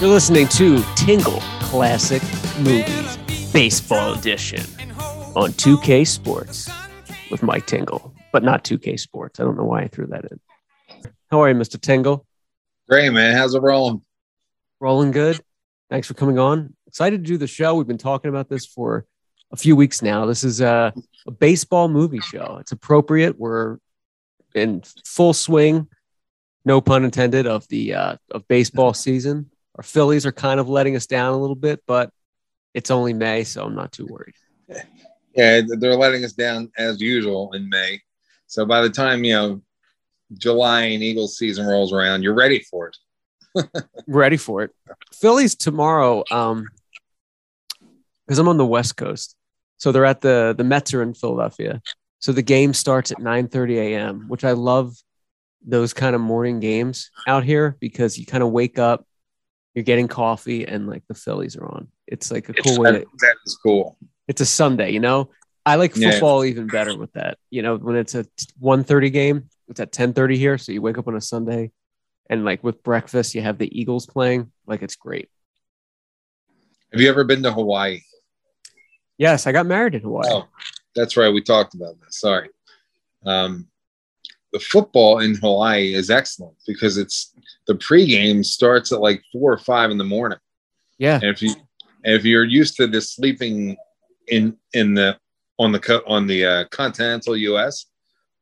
You're listening to Tingle Classic Movies Baseball Edition on 2K Sports with Mike Tingle, but not 2K Sports. I don't know why I threw that in. How are you, Mr. Tingle? Great, man. How's it rolling? Rolling good. Thanks for coming on. Excited to do the show. We've been talking about this for a few weeks now. This is a baseball movie show. It's appropriate. We're in full swing, no pun intended, of the of baseball season. Our Phillies are kind of letting us down a little bit, but it's only May, so I'm not too worried. Yeah, they're letting us down as usual in May. So by the time, you know, July and Eagles season rolls around, you're ready for it. Ready for it. Phillies tomorrow, because I'm on the West Coast. So they're at the Mets are in Philadelphia. So the game starts at 9:30 a.m., which I love those kind of morning games out here because you kind of wake up, you're getting coffee, and like the Phillies are on. It's like a cool way. That is cool. It's a Sunday, you know? I like football even better with that. You know, when it's a 1:30 game, it's at 10:30 here. So you wake up on a Sunday. And like with breakfast, you have the Eagles playing. Like, it's great. Have you ever been to Hawaii? Yes, I got married in Hawaii. Oh, that's right. We talked about that. Sorry. The football in Hawaii is excellent because it's the pregame starts at like 4 or 5 in the morning. Yeah. And if you're used to this sleeping on the continental U.S.,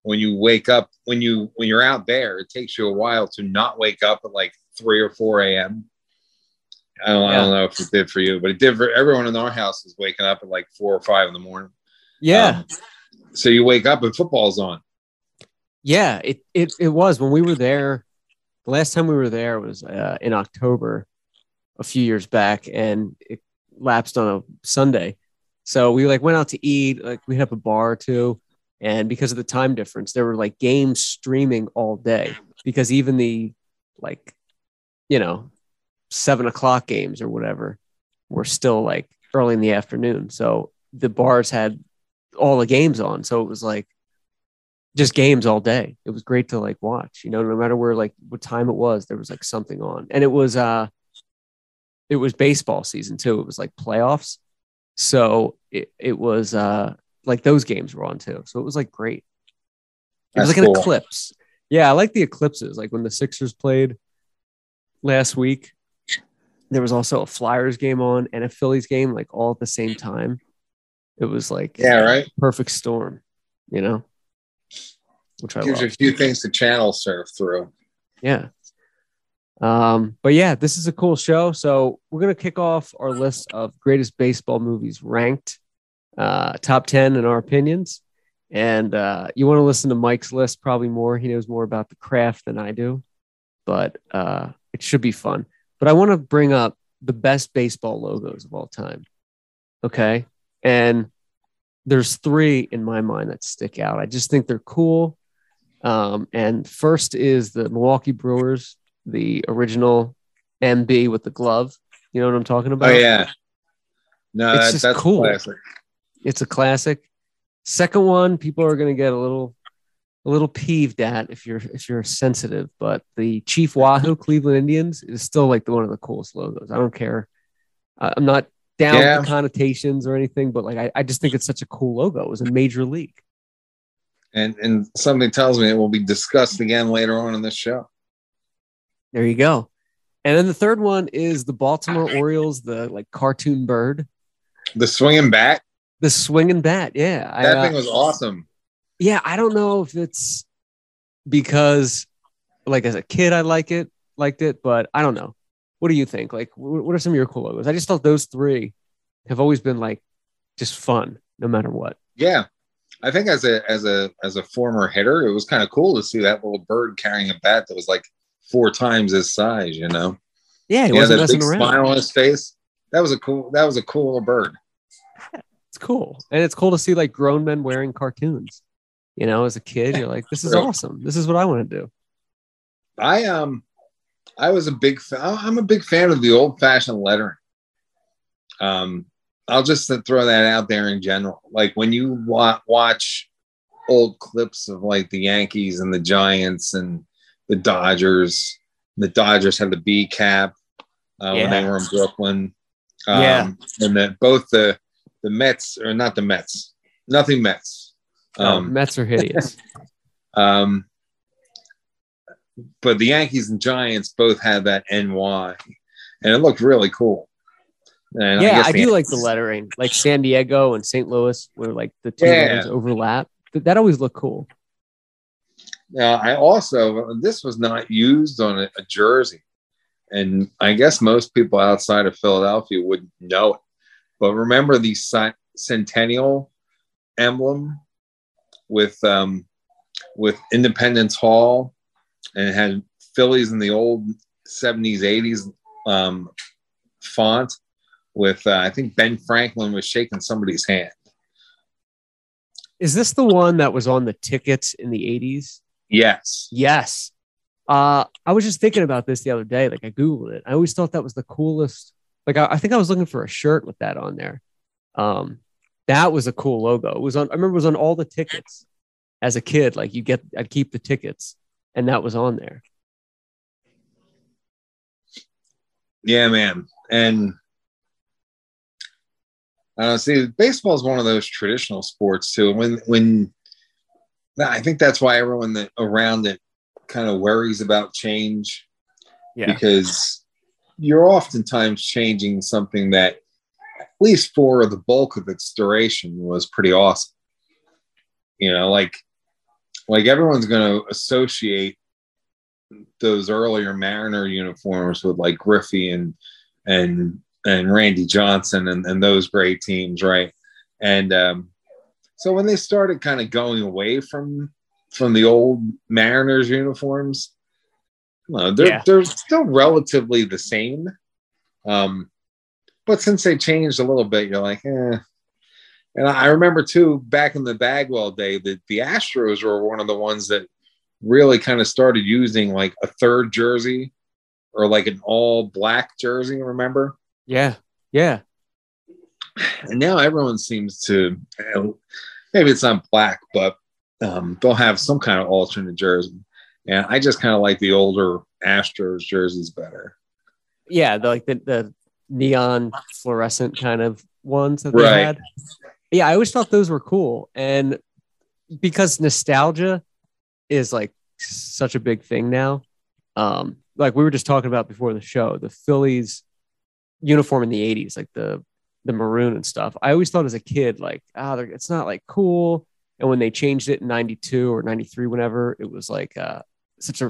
when you wake up, when you're out there, it takes you a while to not wake up at like 3 or 4 a.m. I don't know if it did for you, but it did for everyone in our house is waking up at like 4 or 5 in the morning. Yeah. So you wake up and football's on. Yeah, it was when we were there. The last time we were there was in October, a few years back, and it lapsed on a Sunday. So we like went out to eat. Like we had a bar or two. And because of the time difference, there were like games streaming all day because even the 7 o'clock games or whatever were still like early in the afternoon. So the bars had all the games on. So it was like just games all day. It was great to like watch, you know, no matter where, like what time it was, there was like something on. And it was baseball season too. It was like playoffs. So it was like those games were on too. So it was like great. It was like an eclipse. Yeah. I like the eclipses. Like when the Sixers played last week, there was also a Flyers game on and a Phillies game, like all at the same time. It was like, yeah, right. Perfect storm, you know, which I love. Gives you a few things to channel surf through. Yeah. But yeah, this is a cool show. So we're going to kick off our list of greatest baseball movies ranked. Top 10 in our opinions. And you want to listen to Mike's list probably more. He knows more about the craft than I do, but it should be fun. But I want to bring up the best baseball logos of all time. Okay. And there's 3 in my mind that stick out. I just think they're cool. And first is the Milwaukee Brewers, the original MB with the glove. You know what I'm talking about? Oh, yeah. No, that's cool. Classic. It's a classic. Second one, people are going to get a little peeved at if you're sensitive, but the Chief Wahoo Cleveland Indians is still like one of the coolest logos. I don't care. I'm not down with the connotations or anything, but like I just think it's such a cool logo. It was a Major League. And something tells me it will be discussed again later on in this show. There you go. And then the third one is the Baltimore Orioles, the like cartoon bird. The swinging bat, yeah. That thing was awesome. Yeah, I don't know if it's because, like, as a kid, I liked it, but I don't know. What do you think? Like, what are some of your cool logos? I just thought those 3 have always been like just fun, no matter what. Yeah, I think as a former hitter, it was kind of cool to see that little bird carrying a bat that was like 4 times his size. You know? Yeah, he wasn't messing around. Smile on his face. That was a cool little bird. Cool. And it's cool to see like grown men wearing cartoons, you know, as a kid, you're like, this is awesome. This is what I want to do. I'm a big fan of the old fashioned lettering. I'll just throw that out there in general. Like when you watch old clips of like the Yankees and the Giants and the Dodgers had the B cap when they were in Brooklyn. And that both the Mets, or not the Mets, nothing Mets. Mets are hideous. But the Yankees and Giants both had that NY, and it looked really cool. And yeah, I do Yankees. Like the lettering, like San Diego and St. Louis, where like the two letters overlap. That always looked cool. Now, I also, this was not used on a jersey, and I guess most people outside of Philadelphia wouldn't know it. But remember the Centennial emblem with Independence Hall, and it had Phillies in the old 70s, 80s font with, I think Ben Franklin was shaking somebody's hand. Is this the one that was on the tickets in the 80s? Yes. Yes. I was just thinking about this the other day. Like, I Googled it. I always thought that was the coolest. Like, I think I was looking for a shirt with that on there. That was a cool logo. It was on, I remember it was on all the tickets as a kid. Like, I'd keep the tickets, and that was on there. Yeah, man. And see, baseball is one of those traditional sports too. When I think that's why everyone that around it kind of worries about change, because you're oftentimes changing something that, at least for the bulk of its duration, was pretty awesome. You know, like everyone's going to associate those earlier Mariner uniforms with like Griffey and Randy Johnson and those great teams, right? And so when they started kind of going away from the old Mariners uniforms, they're still relatively the same. But since they changed a little bit, you're like, eh. And I remember, too, back in the Bagwell day, that the Astros were one of the ones that really kind of started using like a third jersey or like an all-black jersey, remember? Yeah, yeah. And now everyone seems to, maybe it's not black, but they'll have some kind of alternate jersey. And I just kind of like the older Astros jerseys better. Yeah, the neon fluorescent kind of ones that they had. Yeah, I always thought those were cool. And because nostalgia is like such a big thing now, like we were just talking about before the show, the Phillies uniform in the 80s, like the maroon and stuff. I always thought as a kid, like, it's not like cool. And when they changed it in 92 or 93, whenever, it was like such a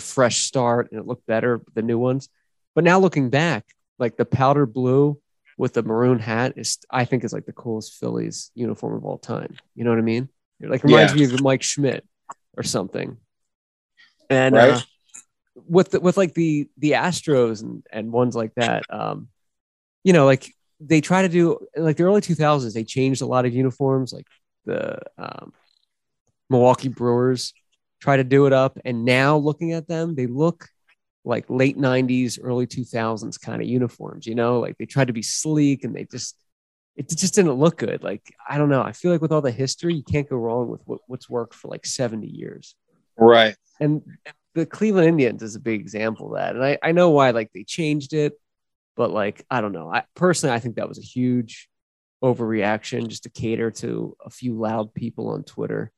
fresh start, and it looked better, the new ones. But now looking back, like the powder blue with the maroon hat I think is like the coolest Phillies uniform of all time. You know what I mean? It like reminds me of Mike Schmidt or something. And with like the Astros and ones like that, like they try to do like the early 2000s, they changed a lot of uniforms. Like the Milwaukee Brewers try to do it up, and now looking at them, they look like late 90s, early 2000s kind of uniforms. You know, like they tried to be sleek, and it just didn't look good. Like, I don't know. I feel like with all the history, you can't go wrong with what's worked for like 70 years. Right. And the Cleveland Indians is a big example of that. And I know why, like, they changed it, but like, I don't know. I personally think that was a huge overreaction just to cater to a few loud people on Twitter.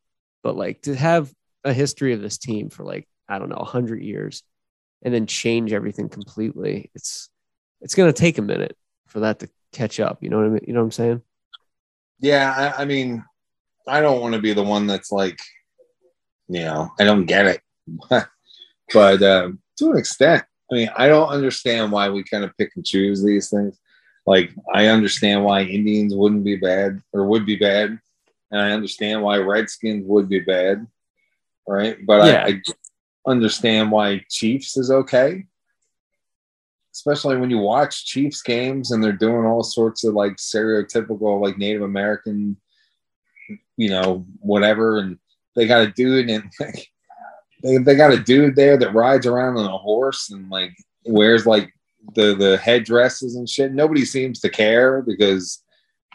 But like, to have a history of this team for like, I don't know, 100 years and then change everything completely, it's going to take a minute for that to catch up. You know what I mean? You know what I'm saying? Yeah. I mean, I don't want to be the one that's like, I don't get it. But to an extent, I mean, I don't understand why we kind of pick and choose these things. Like, I understand why Indians wouldn't be bad or would be bad. And I understand why Redskins would be bad. Right. But I understand why Chiefs is okay. Especially when you watch Chiefs games and they're doing all sorts of like stereotypical, like Native American, whatever. And they got a dude and like, They got a dude there that rides around on a horse and like wears like the headdresses and shit. Nobody seems to care because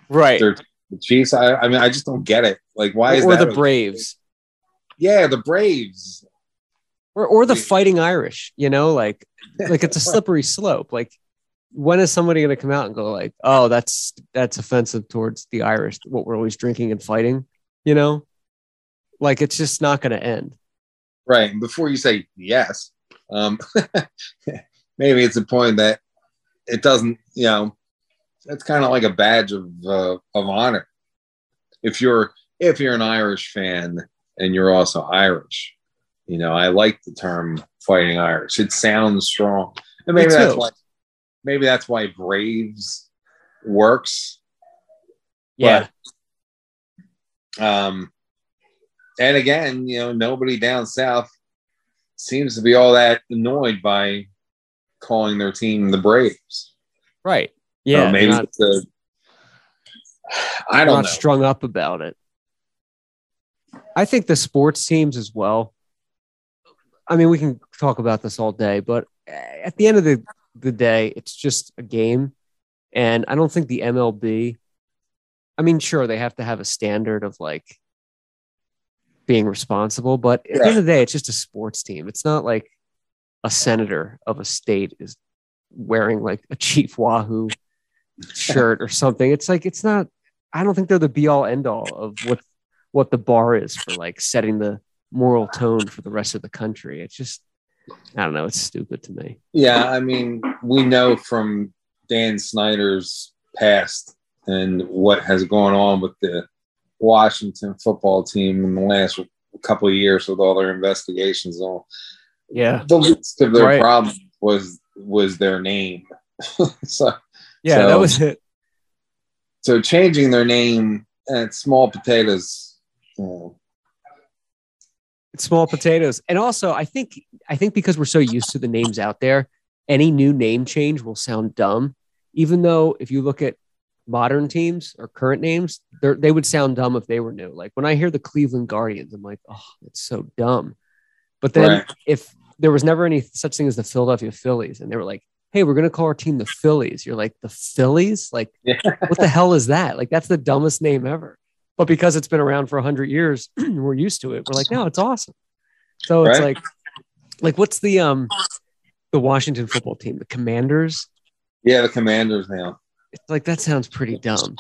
they're the Chiefs. I mean, I just don't get it. Like, why is that? Or the Braves. Yeah, the Braves. Or the Fighting Irish, you know, like it's a slippery slope. Like, when is somebody going to come out and go like, oh, that's offensive towards the Irish, what we're always drinking and fighting, you know, like it's just not going to end. Right. And before you say yes, maybe it's a point that it doesn't, you know, it's kind of like a badge of honor. If you're an Irish fan and you're also Irish. You know, I like the term Fighting Irish. It sounds strong. And maybe that's why Braves works. Yeah. But, and again, you know, nobody down south seems to be all that annoyed by calling their team the Braves. Right. Yeah. So maybe I don't know. Not strung up about it. I think the sports teams as well. I mean, we can talk about this all day, but at the end of the day, it's just a game. And I don't think the MLB, I mean, sure, they have to have a standard of like being responsible, but at the end of the day, it's just a sports team. It's not like a senator of a state is wearing like a Chief Wahoo shirt or something. It's like, it's not, I don't think they're the be all end all of what the bar is for like setting the moral tone for the rest of the country. It's just, I don't know. It's stupid to me. Yeah. I mean, we know from Dan Snyder's past and what has gone on with the Washington football team in the last couple of years with all their investigations. And all. Yeah. The least of their problem was their name. So that was it. So changing their name at small potatoes, small potatoes. And also I think because we're so used to the names out there, any new name change will sound dumb, even though if you look at modern teams or current names, they would sound dumb if they were new. Like when I hear the Cleveland Guardians, I'm like, oh, it's so dumb. But then if there was never any such thing as the Philadelphia Phillies and they were like, hey, we're going to call our team the Phillies. You're like, the Phillies? Like, what the hell is that? Like, that's the dumbest name ever. But because it's been around for 100 years, we're used to it. We're like, no, it's awesome. So it's like what's the Washington football team, the Commanders? Yeah, the Commanders now. It's like, that sounds pretty dumb.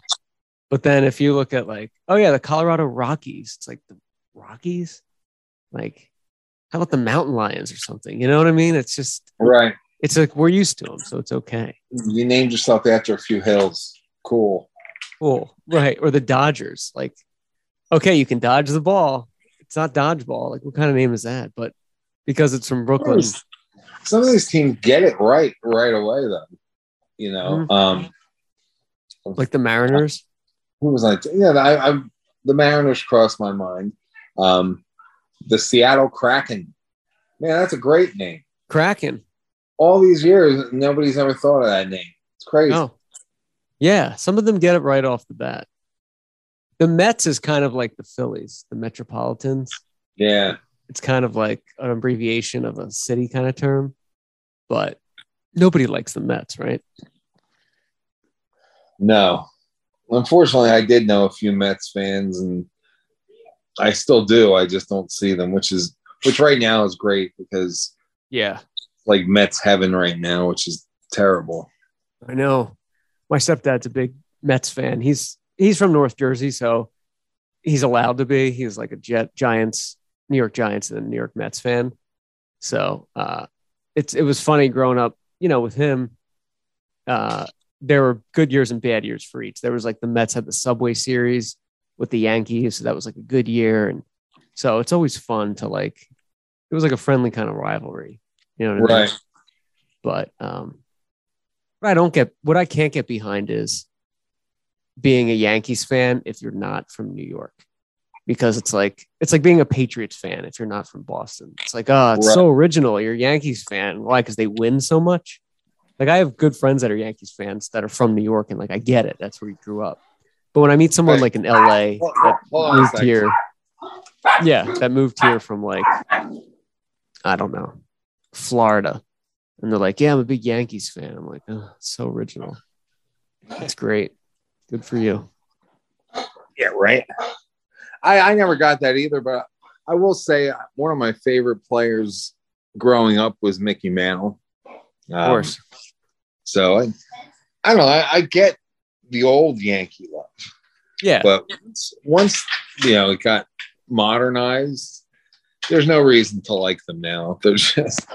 But then if you look at like, oh yeah, the Colorado Rockies, it's like the Rockies. Like, how about the Mountain Lions or something? You know what I mean? It's just It's like we're used to them, so it's okay. You named yourself after a few hills. Cool. Right. Or the Dodgers. Like, okay, you can dodge the ball. It's not dodgeball. Like, what kind of name is that? But because it's from Brooklyn. Some of these teams get it right away, though. You know, like the Mariners. Who was I? Yeah, the Mariners crossed my mind. The Seattle Kraken. Man, that's a great name. Kraken. All these years, nobody's ever thought of that name. It's crazy. Oh. Yeah, some of them get it right off the bat. The Mets is kind of like the Phillies, the Metropolitans. Yeah. It's kind of like an abbreviation of a city kind of term, but nobody likes the Mets, right? No. Unfortunately, I did know a few Mets fans, and I still do. I just don't see them, which right now is great because like Mets heaven right now, which is terrible. I know. My stepdad's a big Mets fan. He's from North Jersey, so he's allowed to be. He's like a New York Giants and a New York Mets fan. So it was funny growing up, you know, with him. There were good years and bad years for each. There was like the Mets had the Subway Series with the Yankees, so that was like a good year. And so it's always fun to like, it was like a friendly kind of rivalry, you know what I mean? But, what I can't get behind is being a Yankees fan if you're not from New York, because it's like being a Patriots fan if you're not from Boston. It's like, oh, it's so original. You're a Yankees fan. Why? Because they win so much. Like, I have good friends that are Yankees fans that are from New York, and like, I get it. That's where you grew up. But when I meet someone like in LA that moved here, that moved here from like, I don't know, Florida. And they're like, yeah, I'm a big Yankees fan. I'm like, oh, it's so original. That's great. Good for you. Yeah, right. I never got that either, but I will say one of my favorite players growing up was Mickey Mantle. Of course. So I don't know. I get the old Yankee love. Yeah. But once you know, it got modernized, there's no reason to like them now. They're just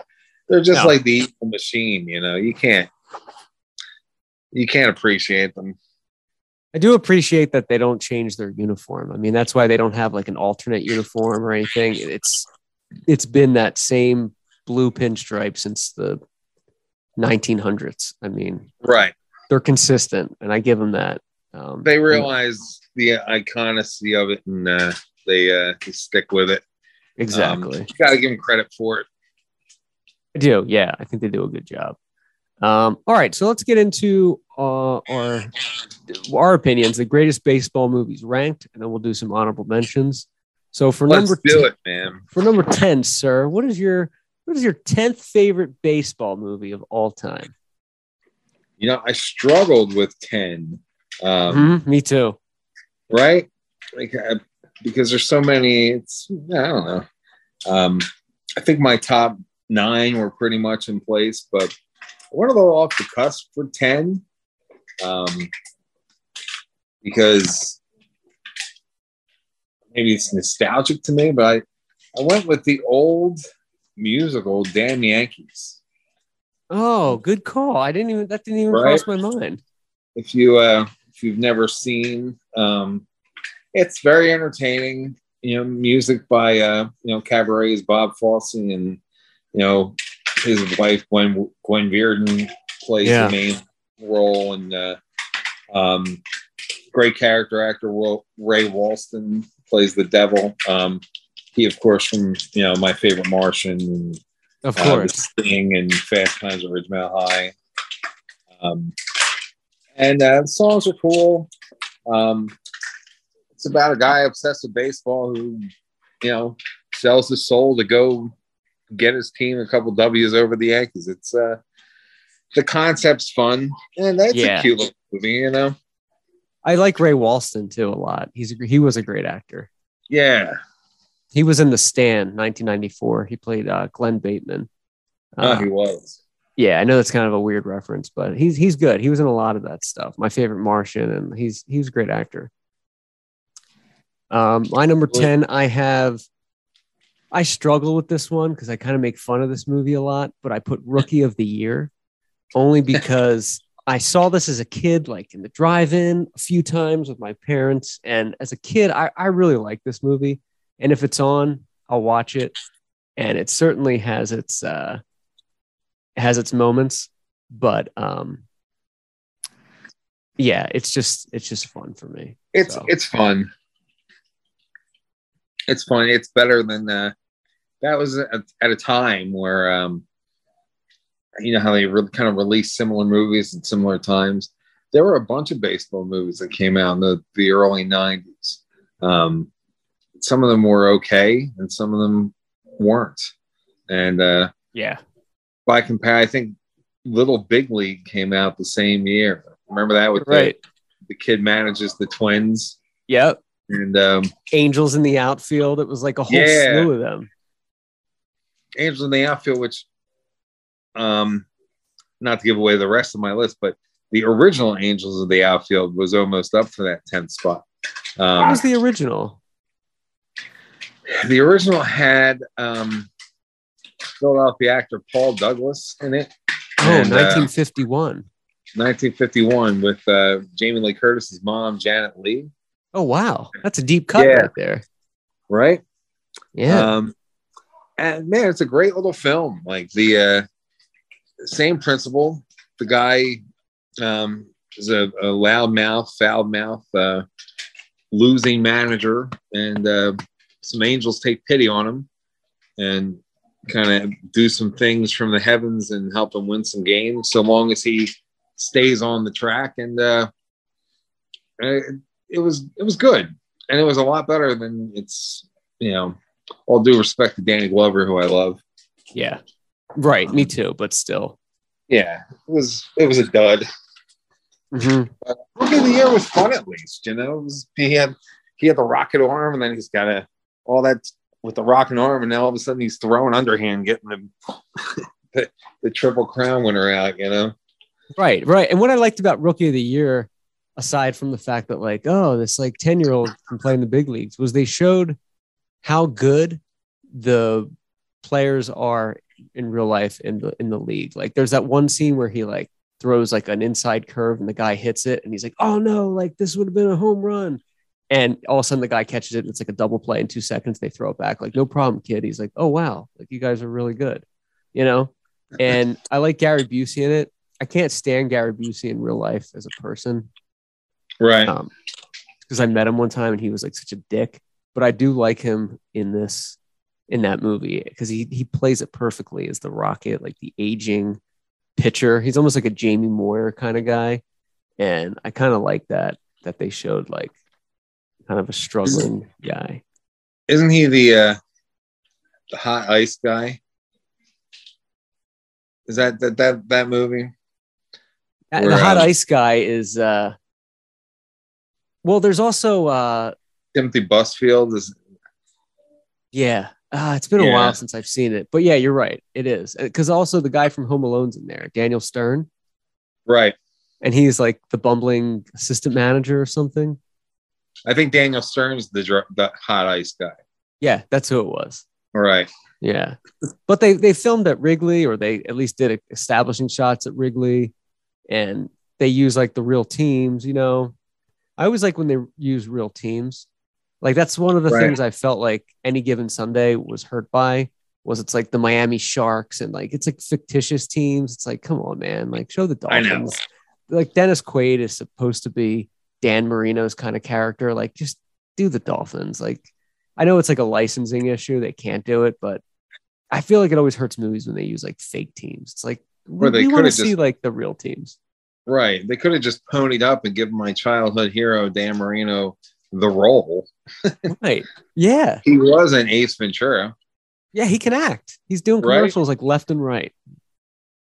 like the evil machine, you know. You can't appreciate them. I do appreciate that they don't change their uniform. I mean, that's why they don't have like an alternate uniform or anything. It's been that same blue pinstripe since the 1900s. I mean, right. They're consistent, and I give them that. They realize the iconicity of it, and they stick with it. Exactly. You got to give them credit for it. I do. Yeah, I think they do a good job. All right, so let's get into our opinions, the greatest baseball movies ranked, and then we'll do some honorable mentions. So for number 10, sir, what is your 10th favorite baseball movie of all time? You know, I struggled with 10. Me too. Right? Like, because there's so many. I don't know. I think my top 9 were pretty much in place, but I want to go off the cusp for 10, because maybe it's nostalgic to me, but I went with the old musical Damn Yankees. Oh, good call. That didn't even cross my mind. If you if you've never seen, it's very entertaining. You know, music by Cabaret's Bob Fosse, and his wife Gwen Verdon plays the main role, and great character actor Will Ray Walston plays the devil. He, of course, from My Favorite Martian, and, of course, The Sting, and Fast Times at Ridgemont High. And the songs are cool. It's about a guy obsessed with baseball who, sells his soul to go get his team a couple W's over the Yankees. It's the concept's fun, and that's a cute little movie. I like Ray Walston too a lot. He was a great actor. Yeah, he was in The Stand, 1994. He played Glenn Bateman. He was. Yeah, I know that's kind of a weird reference, but he's good. He was in a lot of that stuff. My Favorite Martian, and he was a great actor. My number 10, I struggle with this one because I kind of make fun of this movie a lot, but I put Rookie of the Year only because I saw this as a kid, like in the drive-in a few times with my parents. And as a kid, I really like this movie. And if it's on, I'll watch it. And it certainly has its moments, but it's just fun for me. It's fun. It's fun. It's better than that was at a time where, how they kind of released similar movies at similar times. There were a bunch of baseball movies that came out in the early 90s. Some of them were okay, and some of them weren't. And by comparison, I think Little Big League came out the same year. Remember that with the kid manages the Twins? Yep. And Angels in the Outfield. It was like a whole slew of them. Angels in the Outfield, which, not to give away the rest of my list, but the original Angels in the Outfield was almost up for that 10th spot. What was the original? The original had Philadelphia actor Paul Douglas in it. Oh, and, 1951 with Jamie Lee Curtis's mom, Janet Leigh. Oh, wow. That's a deep cut right there. Right? Yeah. And man, it's a great little film. Like the same principle. The guy is a loudmouth, foul-mouth, losing manager. And some angels take pity on him and kind of do some things from the heavens and help him win some games, so long as he stays on the track. And it was good, and it was a lot better than it's, all due respect to Danny Glover, who I love. Yeah. Right. Me too. But still. Yeah. It was a dud. Mm-hmm. But Rookie of the Year was fun at least, He had the rocket arm, and then he's got all that with the rock and arm, and now all of a sudden he's throwing underhand, getting the Triple Crown winner out, you know? Right, right. And what I liked about Rookie of the Year, aside from the fact that, like, oh, this, like, 10-year-old can play in the big leagues, was they showed how good the players are in real life in the league. Like, there's that one scene where he, like, throws, like, an inside curve and the guy hits it, and he's like, oh, no, like, this would have been a home run. And all of a sudden the guy catches it, and it's like a double play in 2 seconds. They throw it back. Like, no problem, kid. He's like, oh, wow. Like, you guys are really good, you know? And I like Gary Busey in it. I can't stand Gary Busey in real life as a person. Right. Because I met him one time and he was like such a dick, but I do like him in that movie. Cause he plays it perfectly as the Rocket, like the aging pitcher. He's almost like a Jamie Moyer kind of guy. And I kind of like that they showed, like, kind of a struggling guy. Isn't he the hot ice guy? Is that movie? The hot ice guy is well, there's also Timothy Busfield is. Yeah, it's been a while since I've seen it, but yeah, you're right. It is, because also the guy from Home Alone's in there, Daniel Stern. Right, and he's like the bumbling assistant manager or something. I think Daniel Stern's the hot ice guy. Yeah, that's who it was. All right. Yeah. But they filmed at Wrigley, or they at least did establishing shots at Wrigley, and they use like the real teams, you know. I always like when they use real teams. Like, that's one of the things I felt like Any Given Sunday was hurt by, was it's like the Miami Sharks and like it's like fictitious teams. It's like, come on, man, like show the Dolphins. Like Dennis Quaid is supposed to be Dan Marino's kind of character, like just do the Dolphins. Like, I know it's like a licensing issue. They can't do it, but I feel like it always hurts movies when they use like fake teams. It's like, we want to see like the real teams. Right. They could have just ponied up and given my childhood hero, Dan Marino, the role. Right. Yeah. He was an Ace Ventura. Yeah. He can act. He's doing commercials like left and right.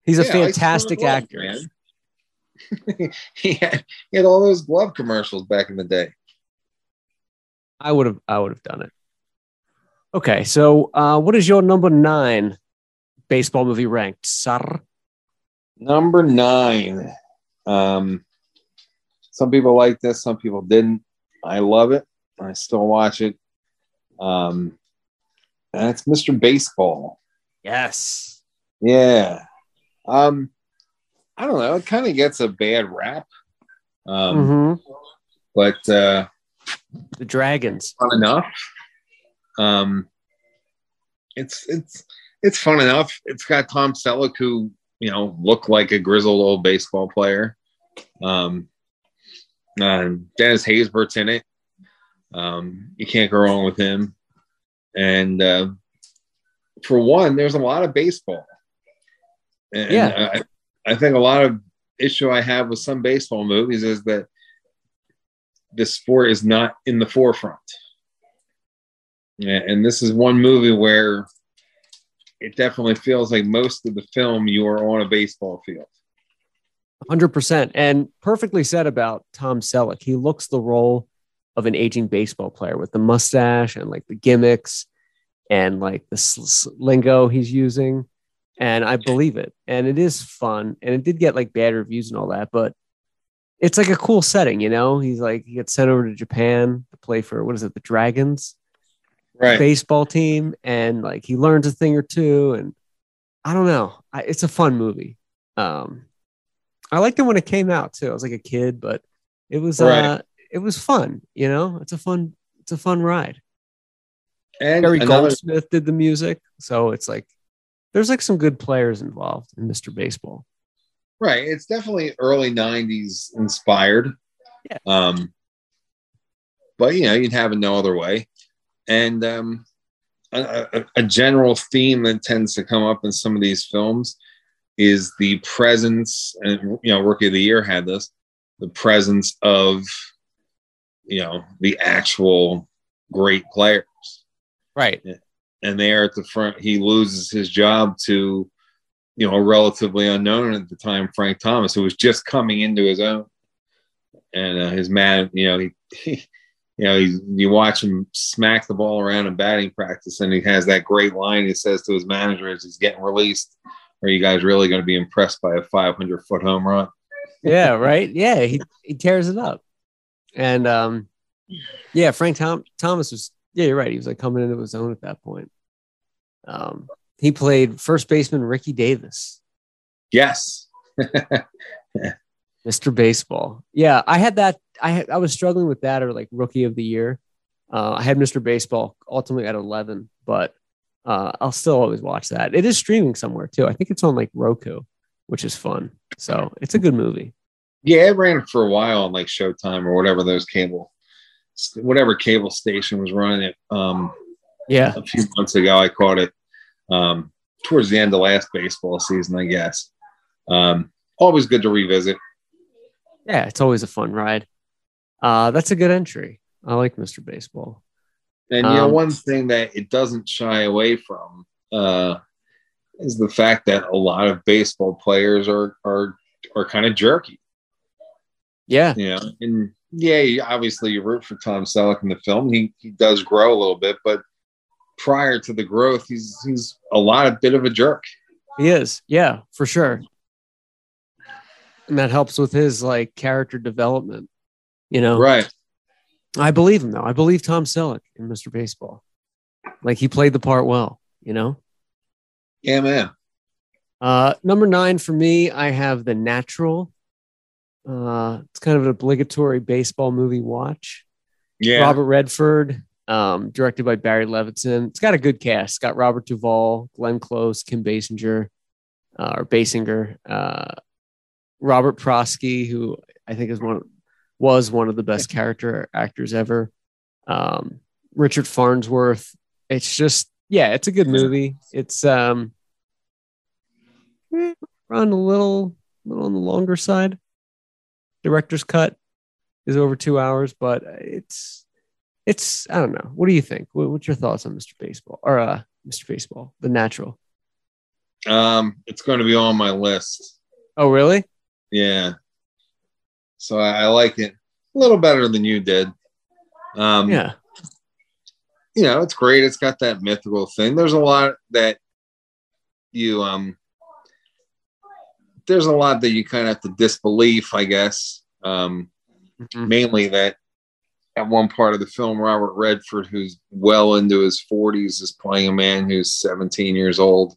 He's a fantastic actor. Man. He had all those glove commercials back in the day. I would have done it. Okay, so what is your number 9 baseball movie ranked, sir? Number 9. Some people like this, some people didn't. I love it. I still watch it. That's Mr. Baseball. Yes. Yeah. I don't know. It kind of gets a bad rap, but the Dragons fun enough. It's fun enough. It's got Tom Selleck, who looked like a grizzled old baseball player. Dennis Haysbert's in it. You can't go wrong with him. And for one, there's a lot of baseball. And, I think a lot of issue I have with some baseball movies is that the sport is not in the forefront. And this is one movie where it definitely feels like most of the film you are on a baseball field. 100%. And perfectly said about Tom Selleck. He looks the role of an aging baseball player with the mustache and like the gimmicks and like the lingo he's using. And I believe it. And it is fun. And it did get like bad reviews and all that, but it's like a cool setting, you know? He's like, he gets sent over to Japan to play for, the Dragons baseball team. And like, he learns a thing or two. And I don't know. It's a fun movie. I liked it when it came out too. I was like a kid, but it was, it was fun. You know, it's a fun ride. And Barry Goldsmith did the music. So it's like, there's like some good players involved in Mr. Baseball. Right. It's definitely early 90s inspired. Yeah. But, you'd have it no other way. And a general theme that tends to come up in some of these films is the presence, and, Rookie of the Year had this, the presence of, the actual great players. Right. Yeah. And there at the front, he loses his job to, a relatively unknown at the time, Frank Thomas, who was just coming into his own. And his man, he you know, you watch him smack the ball around in batting practice, and he has that great line he says to his manager as he's getting released, "Are you guys really going to be impressed by a 500-foot home run?" Yeah, right? Yeah, he tears it up. And, yeah, Frank Thomas was, yeah, you're right. He was, like, coming into his own at that point. He played first baseman Ricky Davis. Yes. Mr. Baseball. Yeah, I had that. I was struggling with that, or like rookie of the year. I had Mr. Baseball ultimately at 11, but I'll still always watch that. It is streaming somewhere too. I think it's on like Roku, which is fun. So it's a good movie. Yeah, it ran for a while on like Showtime or whatever those cable station was running it. Yeah, a few months ago I caught it towards the end of last baseball season, I guess. Always good to revisit. Yeah, it's always a fun ride. That's a good entry. I like Mr. Baseball. And, you know, one thing that it doesn't shy away from is the fact that a lot of baseball players are kind of jerky. Yeah. You know, and, yeah, obviously you root for Tom Selleck in the film. He does grow a little bit, but prior to the growth, he's a bit of a jerk. He is. Yeah, for sure. And that helps with his like character development, you know? Right. I believe him though. I believe Tom Selleck in Mr. Baseball. Like he played the part well, you know? Yeah, man. Number 9 for me, I have The Natural. It's kind of an obligatory baseball movie watch. Yeah. Robert Redford, directed by Barry Levinson. It's got a good cast. It's got Robert Duvall, Glenn Close, Kim Basinger, Robert Prosky, who I think was one of the best character actors ever. Richard Farnsworth. It's just, yeah, it's a good movie. It's run a little on the longer side. Director's cut is over 2 hours, but it's I don't know. What do you think? What's your thoughts on Mr. Baseball or Mr. Baseball, The Natural? It's going to be on my list. Oh, really? Yeah. So I like it a little better than you did. Yeah. You know, it's great. It's got that mythical thing. There's a lot that you kind of have to disbelieve, I guess. Mainly that at one part of the film, Robert Redford, who's well into his 40s, is playing a man who's 17 years old.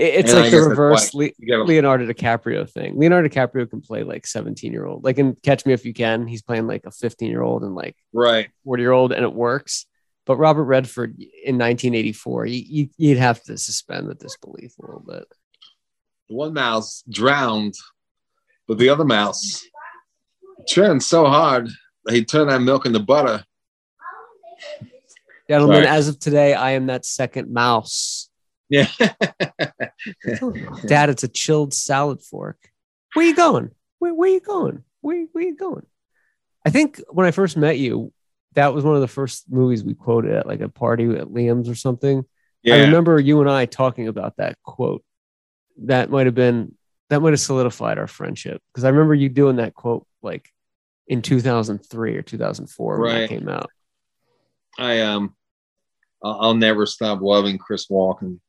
It's and like the reverse Leonardo DiCaprio thing. Leonardo DiCaprio can play like 17-year-old. Like in Catch Me If You Can, he's playing like a 15-year-old and like 40-year-old, and it works. But Robert Redford in 1984, you'd have to suspend the disbelief a little bit. One mouse drowned, but the other mouse churned so hard that he turned that milk into butter. Gentlemen, as of today, I am that second mouse. Yeah. Dad, it's a chilled salad fork. Where you going? Where you going? Where you going? I think when I first met you, that was one of the first movies we quoted at like a party at Liam's or something. Yeah. I remember you and I talking about that quote. That might have solidified our friendship, because I remember you doing that quote like in 2003 or 2004 when it came out. I'll never stop loving Chris Walken.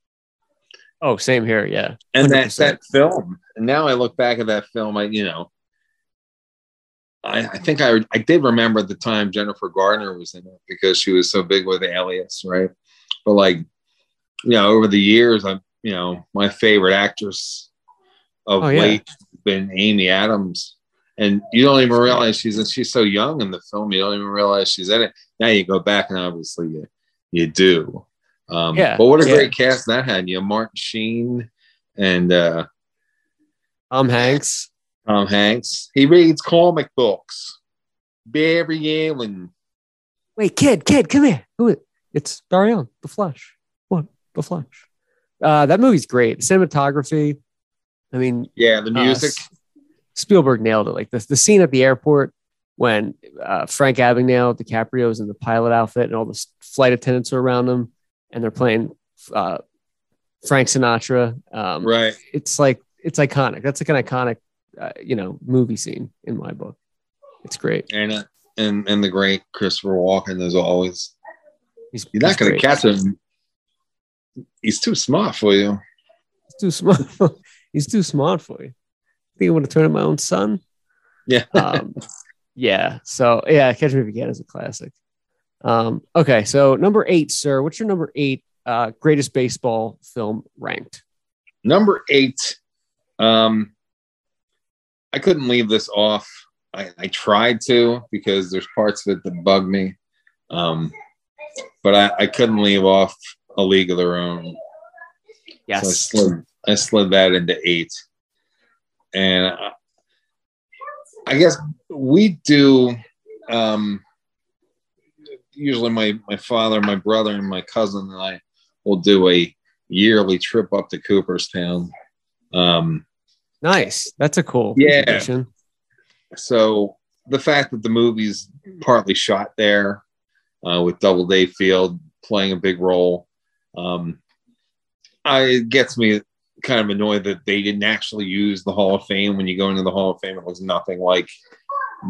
Oh, same here, yeah. 100%. And that film. And now I look back at that film. I think I did remember at the time Jennifer Garner was in it because she was so big with Alias, right? But like, you know, over the years, my favorite actress of late has been Amy Adams, and you don't even realize she's so young in the film. You don't even realize she's in it. Now you go back and obviously you do. But what a great cast that had. You know, Martin Sheen and Tom Hanks. He reads comic books. Barry Allen. Wait, kid, come here. Who is it? It's Darion, The Flash. What? The Flash. That movie's great. Cinematography. I mean, yeah, the music. Spielberg nailed it. Like the scene at the airport when Frank Abagnale, DiCaprio, is in the pilot outfit and all the flight attendants are around him and they're playing Frank Sinatra. It's iconic. That's like an iconic, movie scene in my book. It's great. And and the great Christopher Walken is always. You're not going to catch him. He's too smart for you. He's too smart. He's too smart for you. I think I want to turn on my own son. Yeah. Yeah. So yeah, Catch Me If You Can is a classic. Okay. So number 8, sir, what's your number 8 greatest baseball film ranked? Number 8. I couldn't leave this off. I tried to, because there's parts of it that bug me. But I couldn't leave off A League of Their Own. Yes. So I slid that into 8. And I guess we do, usually my father, my brother, and my cousin and I will do a yearly trip up to Cooperstown. Nice. That's a cool tradition. So the fact that the movie's partly shot there with Doubleday Field playing a big role, it gets me kind of annoyed that they didn't actually use the Hall of Fame. When you go into the Hall of Fame, it was nothing like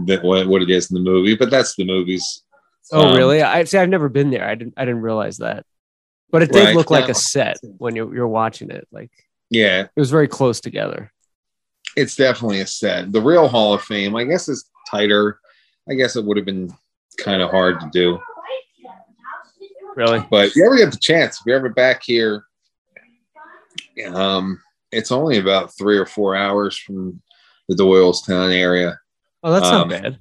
that, what it is in the movie, but that's the movie's. Oh, really? I've never been there. I didn't realize that, but it did look like a set when you're watching it. Like, yeah, it was very close together. It's definitely a set. The real Hall of Fame, I guess, is tighter. I guess it would have been kind of hard to do. Really? But if you ever get the chance, if you're ever back here, it's only about 3 or 4 hours from the Doylestown area. Oh, that's not bad.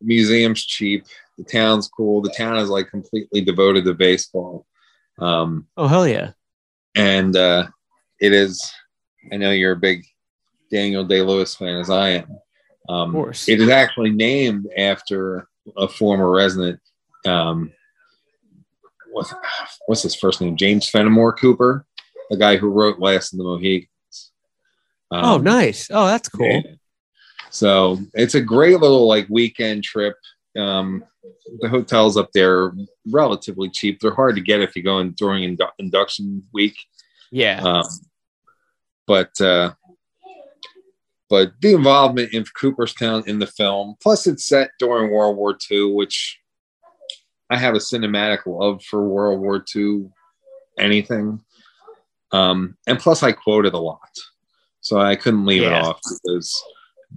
The museum's cheap. The town's cool. The town is like completely devoted to baseball. Oh, hell yeah. And it is, I know you're a big Daniel Day-Lewis fan, as I am. Of course. It is actually named after a former resident. What's his first name? James Fenimore Cooper, the guy who wrote Last of the Mohicans. Oh, nice. Oh, that's cool. Yeah. So it's a great little weekend trip. The hotels up there are relatively cheap. They're hard to get if you go in during induction week. Yeah. But the involvement in Cooperstown in the film, plus it's set during World War II, which I have a cinematic love for World War II, anything. And plus I quoted a lot, so I couldn't leave it off, because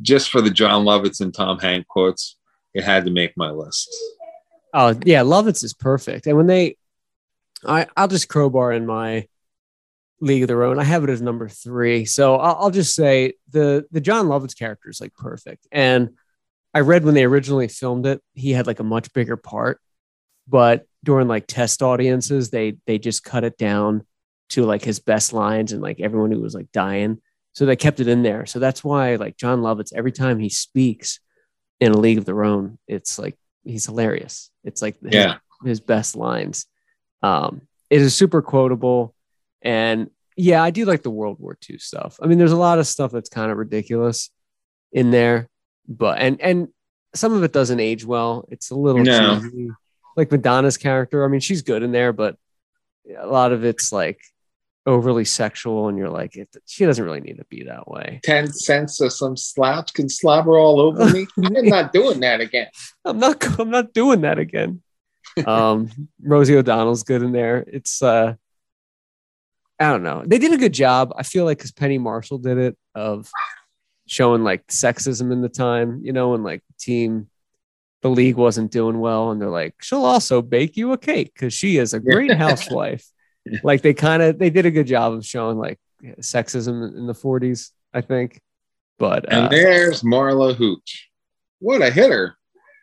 just for the John Lovitz and Tom Hanks quotes, it had to make my list. Oh yeah. Lovitz is perfect. And when I'll just crowbar in my League of Their Own. I have it as number 3. So I'll just say the John Lovitz character is perfect. And I read when they originally filmed it, he had a much bigger part, but during test audiences, they just cut it down to his best lines and everyone who was dying. So they kept it in there. So that's why John Lovitz, every time he speaks in A League of Their Own, it's he's hilarious. It's his best lines. It is super quotable. And yeah, I do the World War II stuff. I mean, there's a lot of stuff that's kind of ridiculous in there, but and some of it doesn't age well. It's a little cheesy. Madonna's character. I mean, she's good in there, but a lot of it's overly sexual, and you're she doesn't really need to be that way. 10 cents of some slouch can slobber all over me. I'm not doing that again. I'm not doing that again. Rosie O'Donnell's good in there. It's I don't know. They did a good job, I feel because Penny Marshall did it, of showing sexism in the time, when the league wasn't doing well. And they're she'll also bake you a cake because she is a great housewife. They did a good job of showing sexism in the 40s, I think. But and there's Marla Hooch. What a hitter.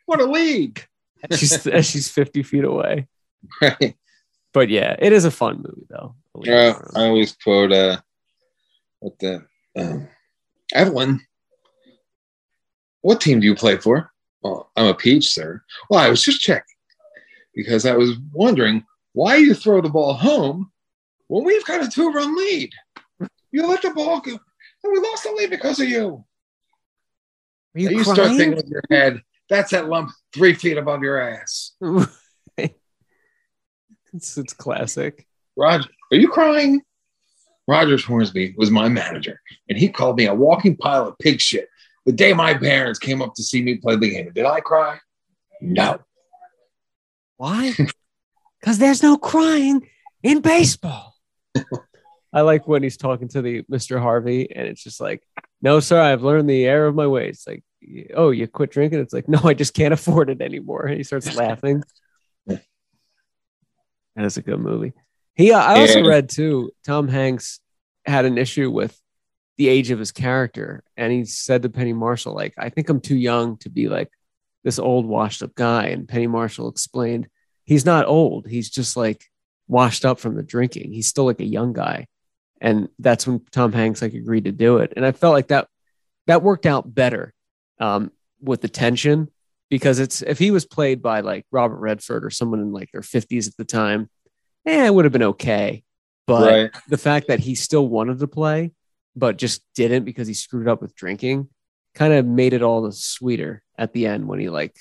What a league. She's 50 feet away. Right. But yeah, it is a fun movie though. I always quote Evelyn, what team do you play for? Well, I'm a peach, sir. Well, I was just checking because I was wondering why you throw the ball home when we've got a 2-run lead. You let the ball go, and we lost the lead because of you. Are you crying? Start thinking with your head, that's that lump 3 feet above your ass. It's classic. Roger, are you crying? Rogers Hornsby was my manager, and he called me a walking pile of pig shit the day my parents came up to see me play the game. Did I cry? no. Why? Because there's no crying in baseball. I like when he's talking to the Mr. Harvey, and it's just like, no, sir, I've learned the error of my ways. Like, oh, you quit drinking? It's like, no, I just can't afford it anymore. And he starts laughing. That is a good movie. I also read, too, Tom Hanks had an issue with the age of his character. And he said to Penny Marshall, like, I think I'm too young to be like this old washed up guy. And Penny Marshall explained, he's not old. He's just like washed up from the drinking. He's still like a young guy. And that's when Tom Hanks like agreed to do it. And I felt like that worked out better with the tension, because it's, if he was played by like Robert Redford or someone in like their 50s at the time, it would have been okay. But the fact that he still wanted to play, but just didn't because he screwed up with drinking, kind of made it all the sweeter at the end when he like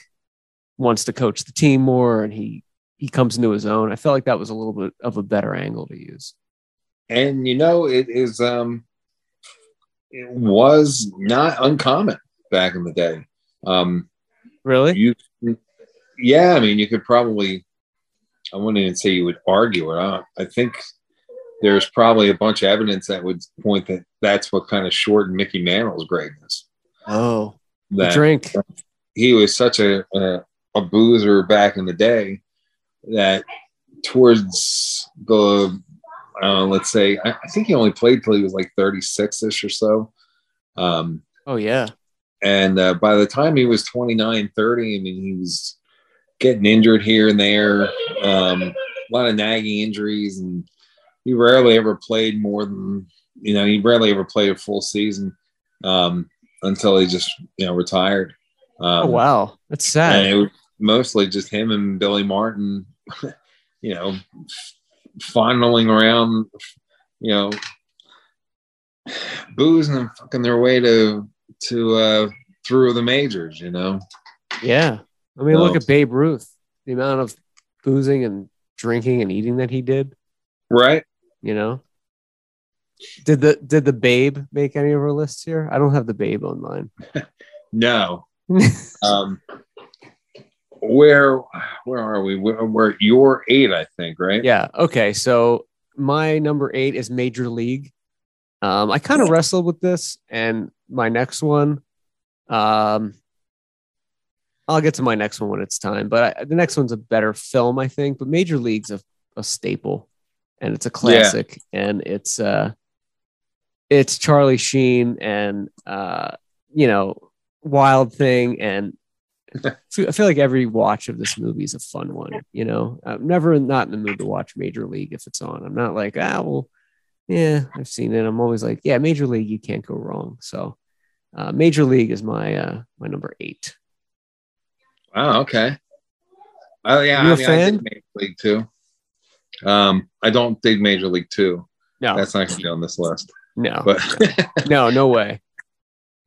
wants to coach the team more and he comes into his own. I felt like that was a little bit of a better angle to use. And, you know, it was not uncommon back in the day. Really? Yeah. I mean, you could probably, I wouldn't even say you would argue it. I think there's probably a bunch of evidence that would point that that's what kind of shortened Mickey Mantle's greatness. Oh, the drink. He was such a boozer back in the day that towards the, let's say, I think he only played till he was like 36-ish or so. Oh, yeah. And by the time he was 29, 30, I mean, he was getting injured here and there, a lot of nagging injuries, and he rarely ever played more than, you know, he rarely ever played a full season until he just, you know, retired. Oh, wow. That's sad. And it was mostly just him and Billy Martin, you know, fondling around, you know, boozing and fucking their way to through the majors, you know? Yeah. I mean, look at Babe Ruth, the amount of boozing and drinking and eating that he did. Right. You know, did the Babe make any of our lists here? I don't have the Babe online. No. Where are we? We're at your 8, I think, right? Yeah. Okay. So my number 8 is Major League. I kind of wrestled with this, and my next one, I'll get to my next one when it's time, but the next one's a better film, I think. But Major League's a staple, and it's a classic, and it's Charlie Sheen and you know, Wild Thing, and I feel like every watch of this movie is a fun one. You know, I'm never not in the mood to watch Major League if it's on. I'm not like, well, yeah, I've seen it. I'm always like, yeah, Major League, you can't go wrong. So, Major League is my my number 8. Wow. Okay. Oh yeah, I mean, I dig Major League Two. I don't dig Major League Two. No, that's not going to be on this list. No, but no way.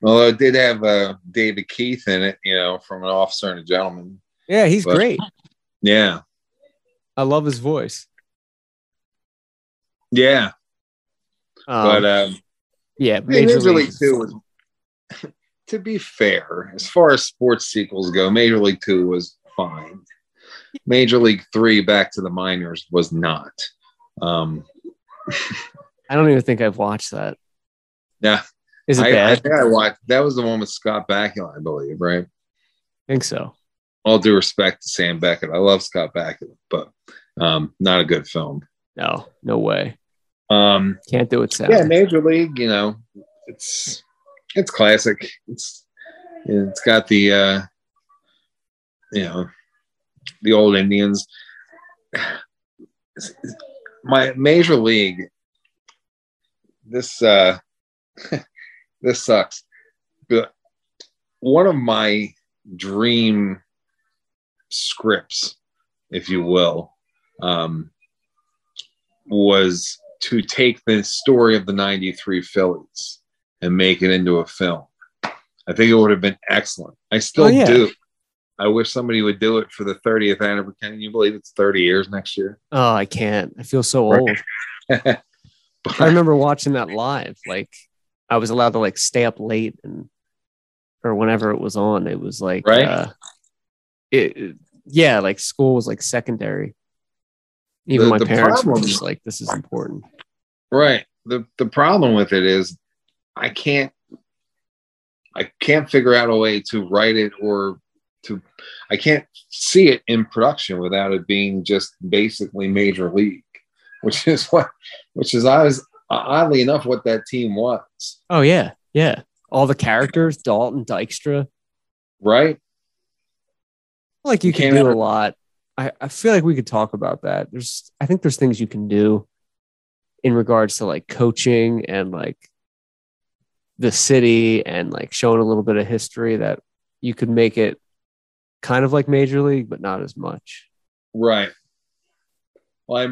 Although it did have David Keith in it, you know, from An Officer and a Gentleman. Yeah, he's great. Yeah, I love his voice. Yeah, yeah, Major League Two was. To be fair, as far as sports sequels go, Major League 2 was fine. Major League 3, Back to the Minors, was not. I don't even think I've watched that. Yeah. Is it bad? I think I watched. That was the one with Scott Bakula, I believe, right? I think so. All due respect to Sam Beckett. I love Scott Bakula, but not a good film. No way. Can't do it. Yeah, Major League, you know, it's classic. It's got the you know, the old Indians. My Major League. This this sucks. But one of my dream scripts, if you will, was to take the story of the '93 Phillies and make it into a film. I think it would have been excellent. I still do. I wish somebody would do it for the 30th anniversary. Can you believe it's 30 years next year? Oh, I can't. I feel so old. But I remember watching that live. Like, I was allowed to like stay up late, and or whenever it was on, it was like yeah, like school was like secondary. Even my parents were just like, this is important. Right. The problem with it is I can't figure out a way to write it I can't see it in production without it being just basically Major League, which is oddly enough what that team was. Oh yeah. Yeah. All the characters, Dalton, Dykstra. Right. Like you can do a lot. I feel like we could talk about that. I think there's things you can do in regards to like coaching and like the city and like showing a little bit of history that you could make it kind of like Major League, but not as much. Right. Well,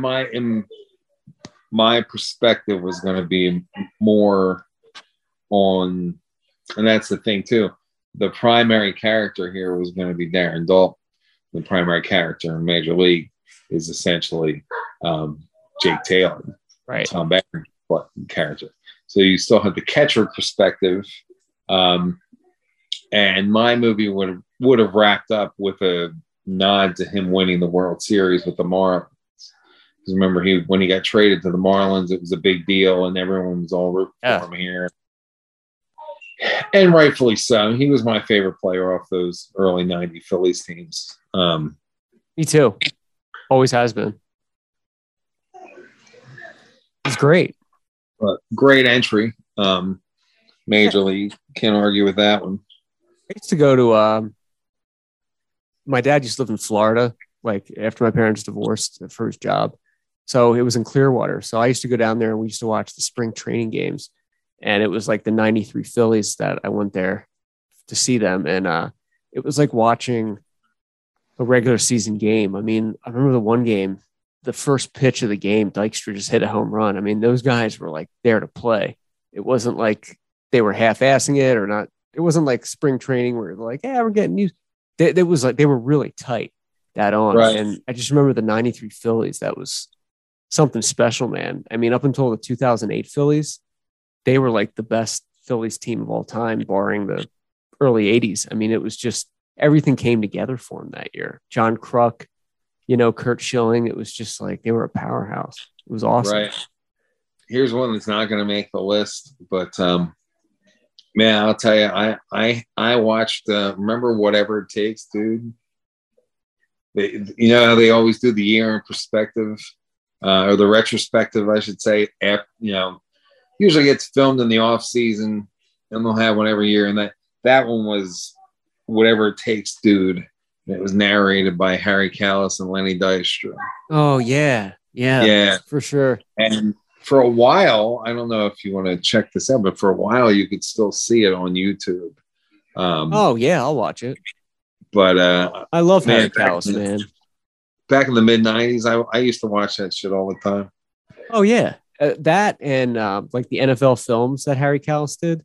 my perspective was going to be more on, and that's the thing too. The primary character here was going to be Darren Dalton. The primary character in Major League is essentially Jake Taylor, right? Tom Barron's character. So you still have the catcher perspective, and my movie would have wrapped up with a nod to him winning the World Series with the Marlins. Because remember, when he got traded to the Marlins, it was a big deal, and everyone was all rooting for him here, and rightfully so. He was my favorite player off those early '90 Phillies teams. Me too. Always has been. It's great. Great entry. Major League. Can't argue with that one. I used to go to my dad used to live in Florida, like after my parents divorced, the first job. So it was in Clearwater. So I used to go down there and we used to watch the spring training games. And it was like the 93 Phillies that I went there to see them. And it was like watching a regular season game. I mean, I remember the one game, the first pitch of the game, Dykstra just hit a home run. I mean, those guys were like there to play. It wasn't like they were half-assing it or not. It wasn't like spring training where they're like, yeah, we're getting used. It was like they were really tight that on. Right. And I just remember the 93 Phillies. That was something special, man. I mean, up until the 2008 Phillies, they were like the best Phillies team of all time, barring the early 80s. I mean, it was just everything came together for them that year. John Kruk, Curt Schilling. It was just like they were a powerhouse. It was awesome. Right. Here's one that's not going to make the list, but man, I'll tell you, I watched. Remember Whatever It Takes, dude. They always do the year in perspective or the retrospective, I should say. Usually gets filmed in the off season, and they'll have one every year. And that one was Whatever It Takes, dude. It was narrated by Harry Kalas and Lenny Dykstra. Oh, yeah, for sure. And for a while, I don't know if you want to check this out, but for a while, you could still see it on YouTube. Oh, yeah, I'll watch it. But I love Harry Kalas, man. Back in the mid 90s, I used to watch that shit all the time. Oh, yeah. That and like the NFL films that Harry Kalas did.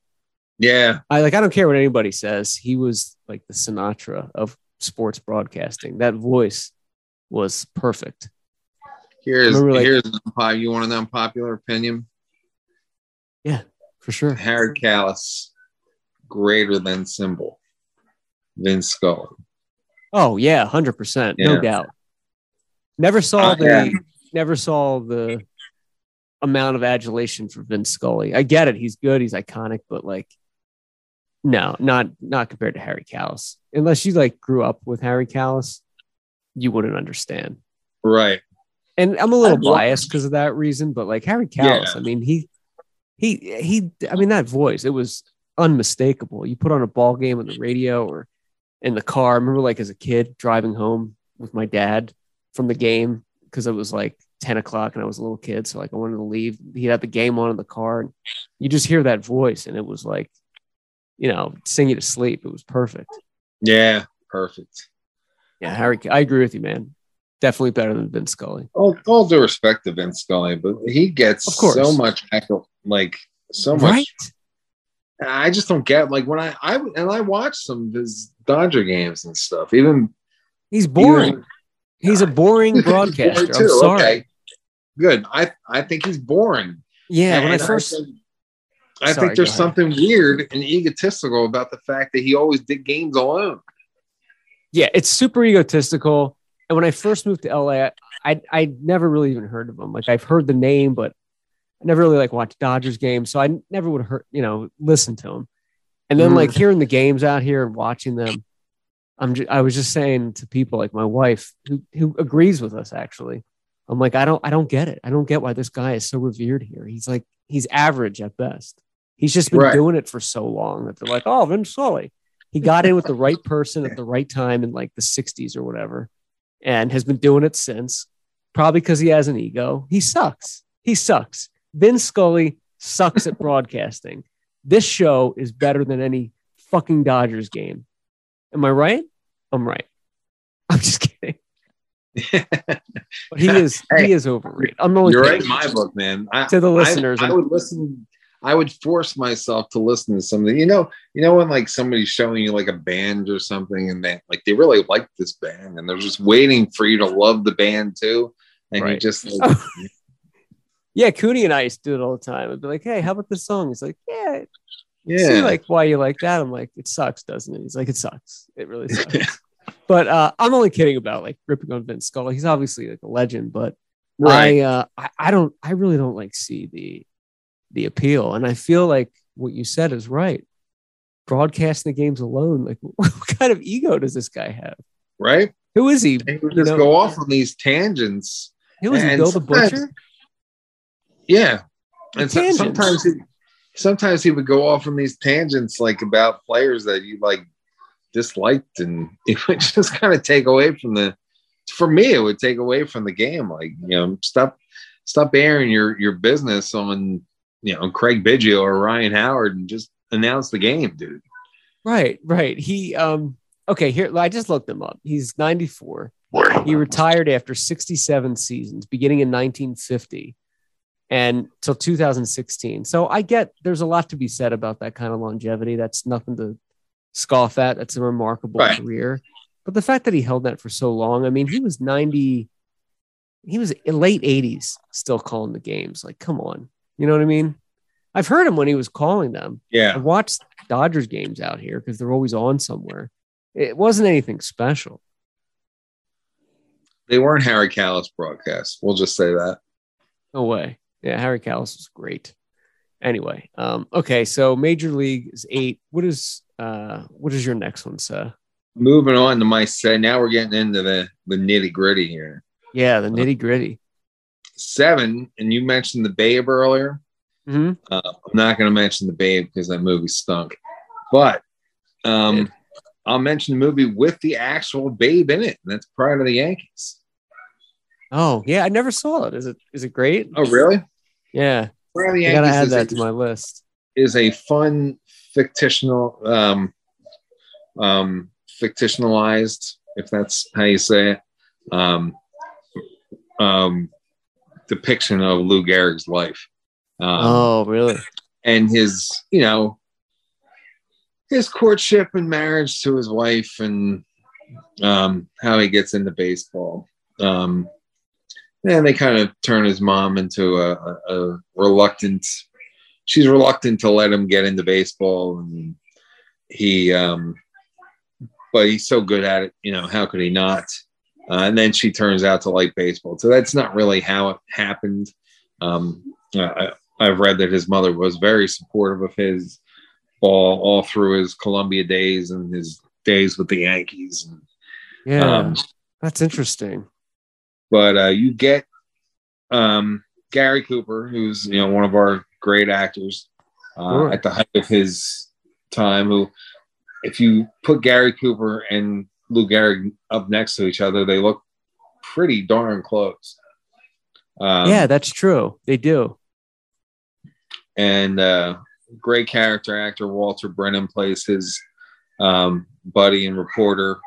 Yeah. I don't care what anybody says. He was like the Sinatra of sports broadcasting. That voice was perfect. Here's you want an unpopular opinion? Yeah, for sure. Harry Kalas, greater than symbol. Vince Scully. Oh yeah, 100%, no doubt. Never saw the amount of adulation for Vince Scully. I get it; he's good, he's iconic, but like. No, not compared to Harry Kalas. Unless you like grew up with Harry Kalas, you wouldn't understand. Right. And I'm a little biased because of that reason, but like Harry Kalas, yeah. I mean, he I mean, that voice, it was unmistakable. You put on a ball game on the radio or in the car. I remember like as a kid driving home with my dad from the game because it was like 10 o'clock and I was a little kid. So like I wanted to leave. He'd have the game on in the car and you just hear that voice and it was like, sing you to sleep. It was perfect. Yeah, perfect. Yeah, Harry, I agree with you, man. Definitely better than Vince Scully. All due respect to Vince Scully, but he gets so much echo, like so much. Right? I just don't get like when I watched some of his Dodger games and stuff. Even he's boring. He's a boring broadcaster. I'm sorry. Okay. Good. I think he's boring. Yeah, and when I first. I think there's something weird and egotistical about the fact that he always did games alone. Yeah, it's super egotistical. And when I first moved to LA, I never really even heard of him. Like, I've heard the name, but I never really like watched Dodgers games. So I never would have, you know, listened to him. And then like hearing the games out here and watching them, I was just saying to people like my wife who agrees with us, actually, I'm like, I don't get it. I don't get why this guy is so revered here. He's like, he's average at best. He's just been doing it for so long that they're like, oh, Vince Scully. He got in with the right person at the right time in like the 60s or whatever, and has been doing it since, probably because he has an ego. He sucks. Vince Scully sucks at broadcasting. This show is better than any fucking Dodgers game. Am I right? I'm right. I'm just kidding. But he is overrated. I'm only right in my book, man. To the listeners. I would listen. I would force myself to listen to something, you know, when like somebody's showing you like a band or something and they like, they really like this band and they're just waiting for you to love the band too. And you just, like, yeah. Cooney and I used to do it all the time. I'd be like, hey, how about this song? He's like, yeah. See, like, why you like that? I'm like, it sucks, doesn't it? He's like, it sucks. It really sucks. But I'm only kidding about like ripping on Vince Scully. He's obviously like a legend, but I really don't like see the appeal. And I feel like what you said is right. Broadcasting the games alone, like what kind of ego does this guy have? Right? Who is he? He would just go off on these tangents. Who is he, Bill the Butcher? Yeah. And sometimes he would go off on these tangents like about players that you like disliked, and it would just kind of take away from the game. Like, you know, stop airing your business on, you know, Craig Biggio or Ryan Howard and just announce the game, dude. Right. He, okay, here, I just looked him up. He's 94. He retired after 67 seasons, beginning in 1950 and till 2016. So I get there's a lot to be said about that kind of longevity. That's nothing to scoff at. That's a remarkable career. But the fact that he held that for so long, I mean, he was in late 80s still calling the games. Like, come on. You know what I mean? I've heard him when he was calling them. Yeah. I watched Dodgers games out here because they're always on somewhere. It wasn't anything special. They weren't Harry Kalas broadcasts. We'll just say that. No way. Yeah, Harry Kalas was great. Anyway, okay, so Major League is 8. What is your next one, sir? Moving on to my set. Now we're getting into the nitty-gritty here. Yeah, the nitty-gritty. 7, and you mentioned the Babe earlier. Mm-hmm. I'm not going to mention the Babe because that movie stunk. But I'll mention the movie with the actual Babe in it, and that's Pride of the Yankees. Oh, yeah, I never saw it. Is it great? Oh, really? Yeah. Pride of the Yankees, I got to add that to my list. Is a fun, fictionalized, if that's how you say it, depiction of Lou Gehrig's life. Oh, really? And his, you know, his courtship and marriage to his wife, and how he gets into baseball. And they kind of turn his mom into a reluctant. She's reluctant to let him get into baseball, and he, but he's so good at it. You know, how could he not? And then she turns out to like baseball. So that's not really how it happened. I've read that his mother was very supportive of his ball all through his Columbia days and his days with the Yankees. Yeah, that's interesting. But you get Gary Cooper, who's, you know, one of our great actors at the height of his time, who, if you put Gary Cooper and Lou Gehrig up next to each other, they look pretty darn close. Yeah, that's true. They do. And great character actor Walter Brennan plays his buddy and reporter.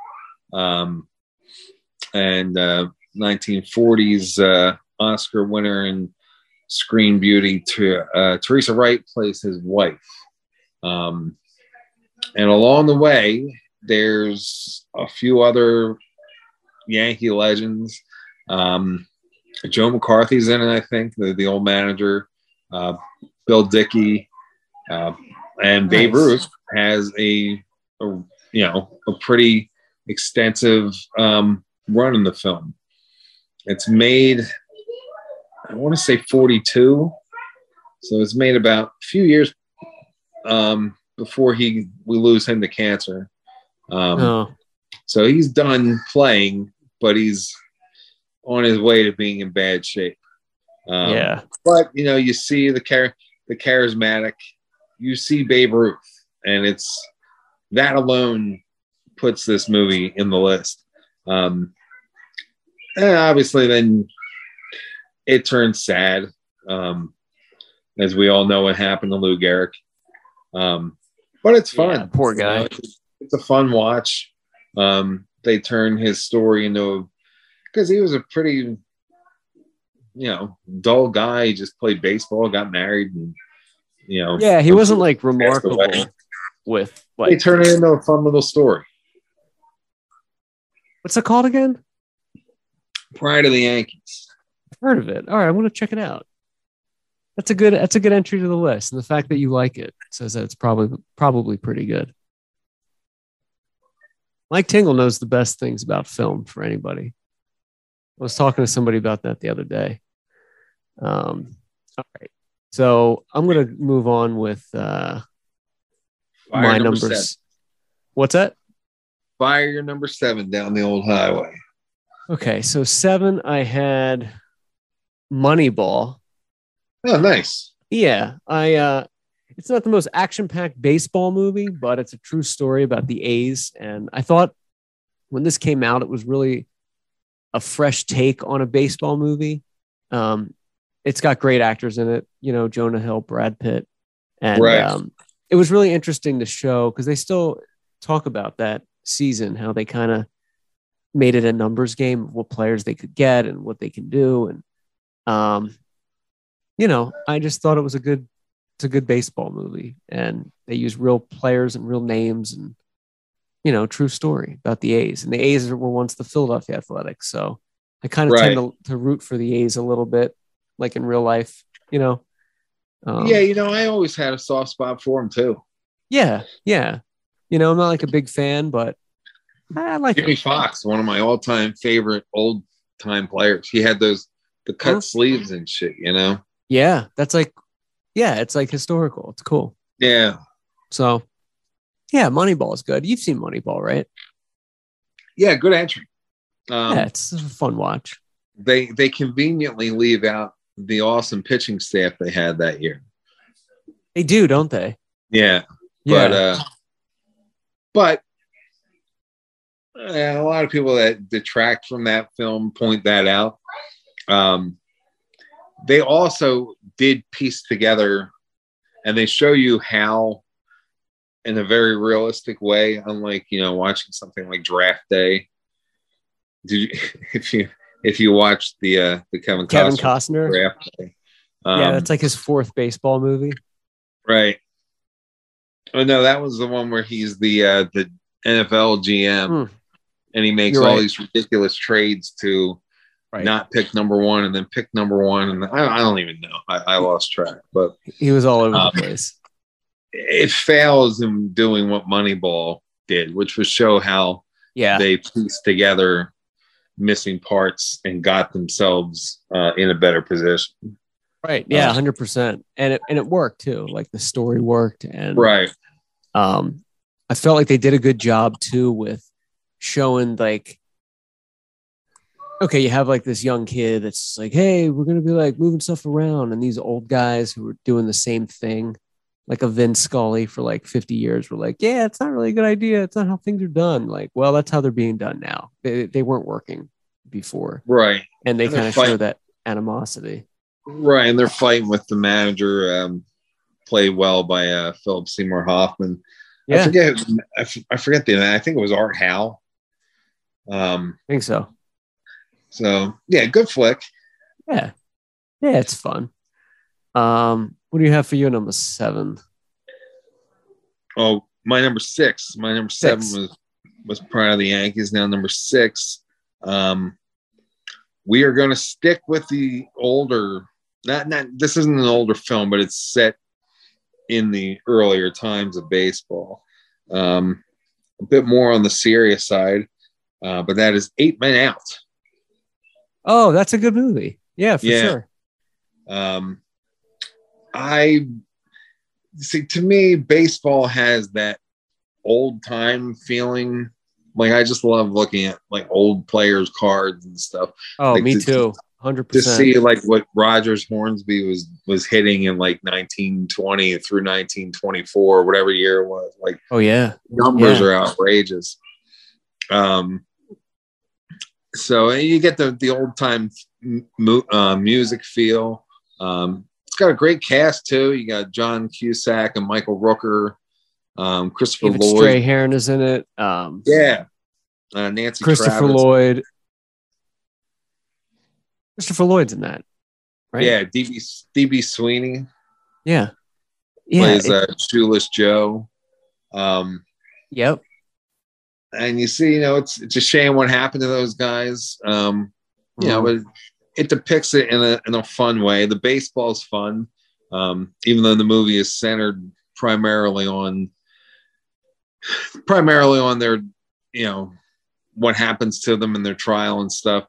And 1940s Oscar winner and screen beauty Teresa Wright plays his wife. And along the way, there's a few other Yankee legends. Joe McCarthy's in it, I think, the old manager, Bill Dickey, and Babe Ruth has a pretty extensive run in the film. It's made, I want to say 42. So it's made about a few years before we lose him to cancer. So he's done playing, but he's on his way to being in bad shape. Yeah. But, you know, you see the charismatic, you see Babe Ruth, and it's that alone puts this movie in the list. And obviously then it turns sad. As we all know what happened to Lou Gehrig. But it's fun. Yeah, poor guy. You know, it's a fun watch. They turn his story into, because he was a pretty, you know, dull guy. He just played baseball, got married, and, you know. Yeah, he wasn't like remarkable with. Like, they turn it into a fun little story. What's it called again? Pride of the Yankees. I've heard of it. All right, I want to check it out. That's a good entry to the list, and the fact that you like it says that it's probably pretty good. Mike Tingle knows the best things about film for anybody. I was talking to somebody about that the other day. All right, so I'm going to move on with my numbers. Seven. What's that? Fire your number seven down the old highway. Okay, so seven, I had Moneyball. Oh, nice. Yeah, it's not the most action-packed baseball movie, but it's a true story about the A's. And I thought when this came out, it was really a fresh take on a baseball movie. It's got great actors in it, you know, Jonah Hill, Brad Pitt. And right. It was really interesting to show, because they still talk about that season, how they kind of made it a numbers game of what players they could get and what they can do. And, you know, I just thought it's a good baseball movie, and they use real players and real names, and, you know, true story about the A's, and the A's were once the Philadelphia Athletics. So I kind of tend to root for the A's a little bit, like in real life, you know? Yeah. You know, I always had a soft spot for them too. Yeah. Yeah. You know, I'm not like a big fan, but I like Jimmy Fox, one of my all time favorite old time players. He had the cut sleeves and shit, you know? Yeah, it's like historical. It's cool. Yeah. So, yeah, Moneyball is good. You've seen Moneyball, right? Yeah, good entry. Yeah, it's a fun watch. They conveniently leave out the awesome pitching staff they had that year. They do, don't they? Yeah. Yeah. But a lot of people that detract from that film point that out. They also did piece together, and they show you how, in a very realistic way, unlike, you know, watching something like Draft Day. If you watched the Kevin Costner Draft Day, yeah, that's like his fourth baseball movie, right? Oh no, that was the one where he's the NFL GM, and he makes all these ridiculous trades to. Right. Not pick number one, and then pick number one, and I don't even know. I lost track, but he was all over the place. It fails in doing what Moneyball did, which was show how they pieced together missing parts and got themselves in a better position. Right? Yeah, 100%, and it worked too. Like the story worked, and I felt like they did a good job too with showing like. Okay, you have like this young kid that's like, hey, we're going to be like moving stuff around. And these old guys who are doing the same thing, like a Vince Scully for like 50 years, were like, yeah, it's not really a good idea. It's not how things are done. Like, well, that's how they're being done now. They weren't working before. Right. And they kind of show that animosity. Right. And they're fighting with the manager, played well by Philip Seymour Hoffman. Yeah. I forget the name. I think it was Art Howe. I think so. So, yeah, good flick. Yeah. Yeah, it's fun. What do you have for your number seven? Oh, my number six. My number seven was Pride of the Yankees. Now number six. We are going to stick with the older. This isn't an older film, but it's set in the earlier times of baseball. A bit more on the serious side. But that is 8 Men Out. Oh, that's a good movie. Yeah, for sure. I see, to me, baseball has that old time feeling. Like, I just love looking at like old players' cards and stuff. Oh, like, me too. 100%. To see like what Rogers Hornsby was hitting in like 1920 through 1924, whatever year it was. Like, oh yeah, numbers are outrageous. So you get the old time music feel. It's got a great cast too. You got John Cusack and Michael Rooker, Christopher David Lloyd. Strahan is in it. Nancy. Christopher Lloyd. Christopher Lloyd's in that, right? Yeah, D.B. Sweeney. Yeah, plays Shoeless Joe. Yep. And you see, you know, it's a shame what happened to those guys. You know, but it depicts it in a fun way. The baseball's fun, even though the movie is centered primarily on their, you know, what happens to them in their trial and stuff.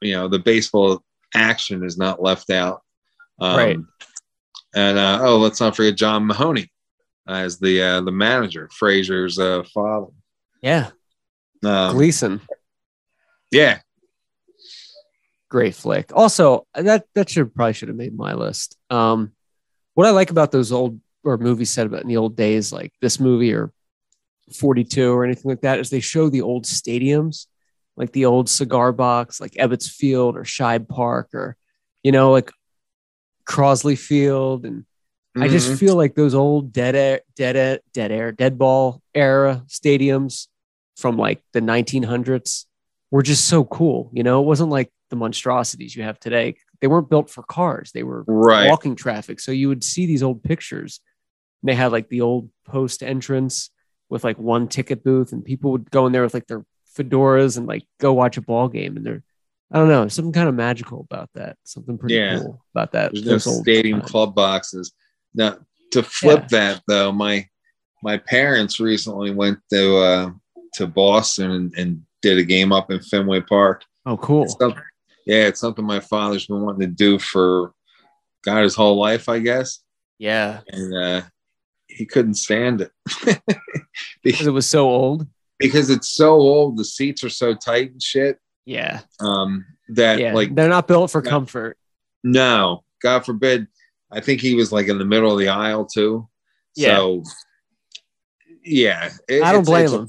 You know, the baseball action is not left out. Right. And, let's not forget John Mahoney as the manager, Frazier's father. Yeah. Gleason. Yeah. Great flick. Also, that probably should have made my list. What I like about those old or movies set about in the old days, like this movie or 42 or anything like that, is they show the old stadiums, like the old cigar box, like Ebbets Field or Shibe Park or, you know, like Crosley Field. And I just feel like those old dead ball era stadiums from like the 1900s were just so cool. You know, it wasn't like the monstrosities you have today. They weren't built for cars. They were walking traffic. So you would see these old pictures and they had like the old post entrance with like one ticket booth, and people would go in there with like their fedoras and like go watch a ball game, and they're, I don't know, something kind of magical about that, something pretty cool about that. There's no stadium club boxes. Now, to flip that though, my parents recently went to Boston and did a game up in Fenway Park. Oh, cool. It's something my father's been wanting to do for God his whole life, I guess. Yeah, and he couldn't stand it because it was so old. Because it's so old, the seats are so tight and shit. Yeah. Like they're not built for comfort. No, God forbid. I think he was like in the middle of the aisle too. Yeah. So I don't blame him.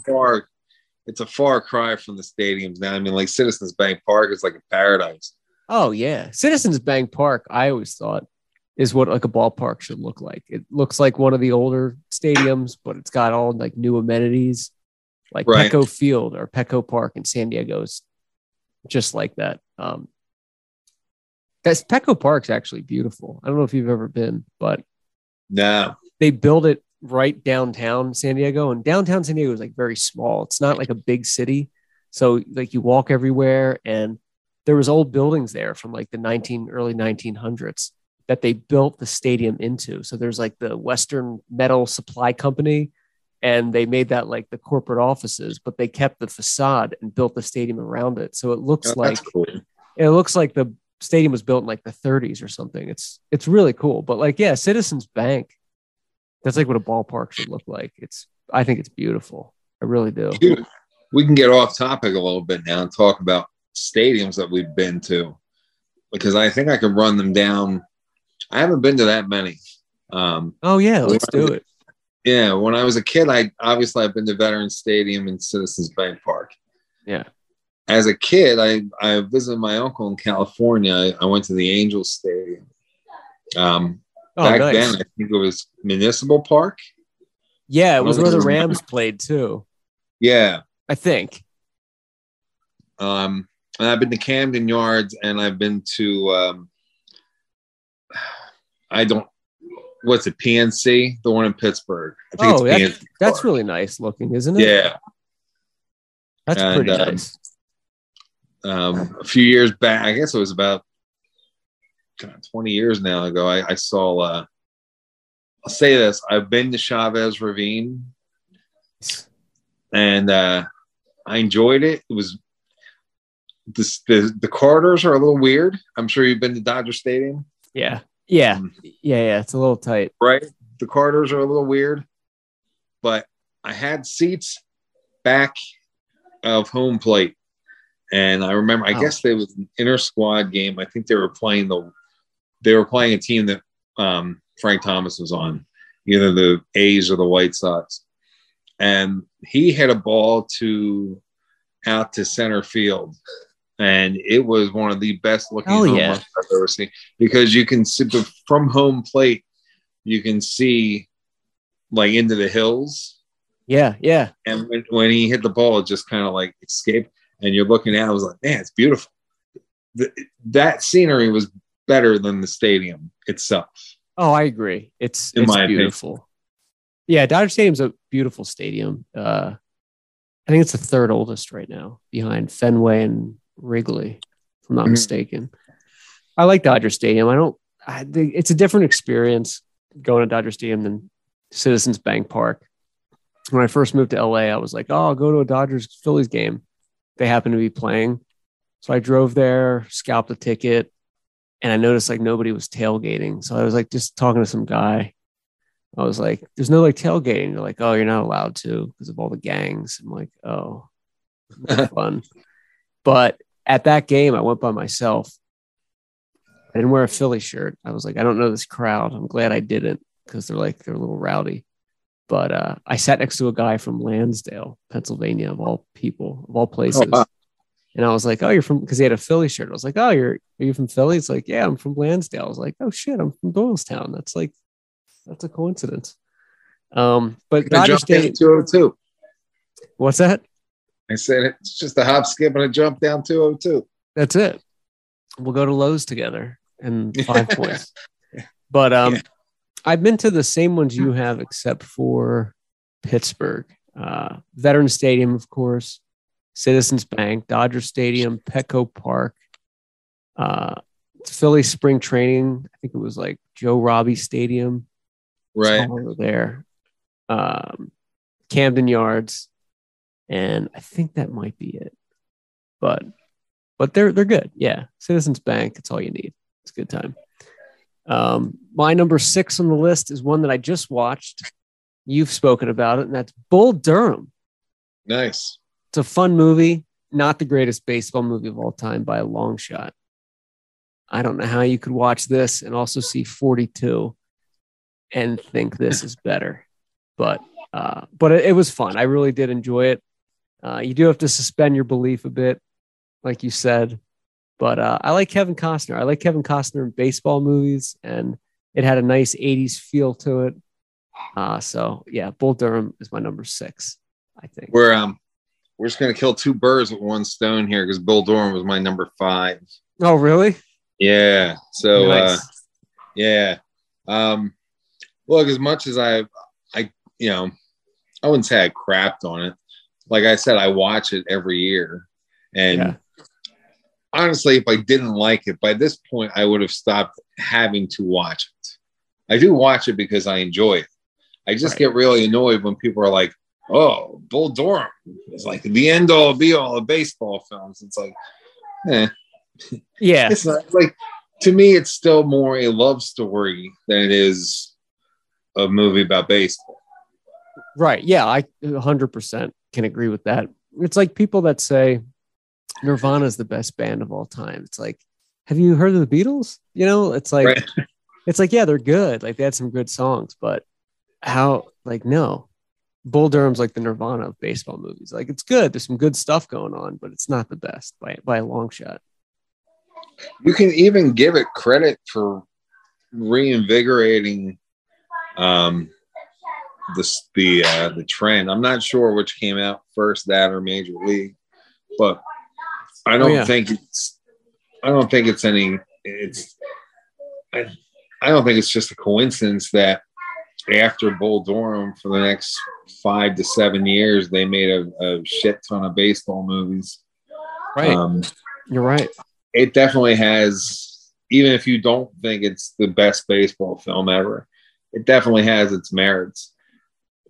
It's a far cry from the stadiums now. I mean, like Citizens Bank Park is like a paradise. Oh yeah, Citizens Bank Park. I always thought is what like a ballpark should look like. It looks like one of the older stadiums, but it's got all like new amenities. Like Petco Field or Petco Park in San Diego is just like that. Petco Park's actually beautiful. I don't know if you've ever been, but no, they build it right downtown San Diego, and downtown San Diego is like very small. It's not like a big city, so like you walk everywhere. And there was old buildings there from like the early 1900s that they built the stadium into. So there's like the Western Metal Supply Company. And they made that like the corporate offices, but they kept the facade and built the stadium around it. So it looks like the stadium was built in like the 30s or something. It's really cool. But like, yeah, Citizens Bank, that's like what a ballpark should look like. I think it's beautiful. I really do. Dude, we can get off topic a little bit now and talk about stadiums that we've been to, because I think I could run them down. I haven't been to that many. Let's do it. Yeah, when I was a kid, I've been to Veterans Stadium and Citizens Bank Park. Yeah. As a kid, I visited my uncle in California. I went to the Angels Stadium. Back then, I think it was Municipal Park. Yeah, it was where the Rams played too. Yeah. I think. And I've been to Camden Yards, and I've been to PNC? The one in Pittsburgh. I think that's really nice looking, isn't it? Yeah. That's pretty nice. A few years back, I guess it was about 20 years now ago, I saw, I'll say this, I've been to Chavez Ravine, and I enjoyed it. It was The corridors are a little weird. I'm sure you've been to Dodger Stadium. Yeah. It's a little tight, right? The corridors are a little weird, but I had seats back of home plate, and I remember. I guess there was an inter squad game. I think they were playing a team that Frank Thomas was on, either the A's or the White Sox, and he hit a ball out to center field. And it was one of the best looking home runs I've ever seen, because you can see from home plate, you can see like into the hills. Yeah, yeah. And when he hit the ball, it just kind of like escaped. And you're looking at it, I was like, man, it's beautiful. That scenery was better than the stadium itself. Oh, I agree. It's beautiful. Opinion. Yeah, Dodger Stadium's a beautiful stadium. I think it's the third oldest right now, behind Fenway and Wrigley, if I'm not mistaken. I like Dodger Stadium. It's a different experience going to Dodger Stadium than Citizens Bank Park. When I first moved to LA, I was like, I'll go to a Dodgers Phillies game. They happen to be playing. So I drove there, scalped a ticket, and I noticed like nobody was tailgating. So I was like just talking to some guy. I was like, there's no like tailgating. They're like, oh, you're not allowed to because of all the gangs. I'm like, oh, fun. But at that game, I went by myself. I didn't wear a Philly shirt. I was like, I don't know this crowd. I'm glad I didn't, because they're a little rowdy. But I sat next to a guy from Lansdale, Pennsylvania, of all people, of all places. Oh, wow. And I was like, oh, you're from, because he had a Philly shirt. I was like, oh, are you from Philly? It's like, yeah, I'm from Lansdale. I was like, oh, shit, I'm from Doylestown. That's a coincidence. But Dodger Stadium 202. What's that? I said it's just a hop, skip, and a jump down 202. That's it. We'll go to Lowe's together and 5 points. But yeah. I've been to the same ones you have, except for Pittsburgh. Veterans Stadium, of course, Citizens Bank, Dodger Stadium, Petco Park, Philly Spring Training. I think it was like Joe Robbie Stadium. Right over there, Camden Yards, and I think that might be it. But they're good, yeah. Citizens Bank, it's all you need. It's a good time. My number 6 on the list is one that I just watched. You've spoken about it, and that's Bull Durham. Nice. It's a fun movie. Not the greatest baseball movie of all time by a long shot. I don't know how you could watch this and also see 42. And think this is better, but it was fun. I really did enjoy it. You do have to suspend your belief a bit, like you said, but I like Kevin Costner. I like Kevin Costner in baseball movies, and it had a nice 80s feel to it. So yeah, Bull Durham is my number 6. I think we're just gonna kill two birds with one stone here, because Bull Durham was my number 5. Oh really? Yeah. So nice. Look, as much as I wouldn't say I crapped on it. Like I said, I watch it every year. And honestly, if I didn't like it, by this point, I would have stopped having to watch it. I do watch it because I enjoy it. I just get really annoyed when people are like, oh, Bull Durham is like the end all be all of baseball films. It's like, yeah, it's not like, to me, it's still more a love story than it is a movie about baseball. Right. Yeah. I 100% can agree with that. It's like people that say Nirvana is the best band of all time. It's like, have you heard of the Beatles? You know, it's like, It's like, yeah, they're good. Like they had some good songs, but how, like, no, Bull Durham's like the Nirvana of baseball movies. Like it's good. There's some good stuff going on, but it's not the best by a long shot. You can even give it credit for reinvigorating the trend. I'm not sure which came out first, that or Major League, but I don't think it's. I don't think it's any. It's. I don't think it's just a coincidence that after Bull Durham, for the next 5 to 7 years, they made a shit ton of baseball movies. Right. You're right. It definitely has. Even if you don't think it's the best baseball film ever, it definitely has its merits.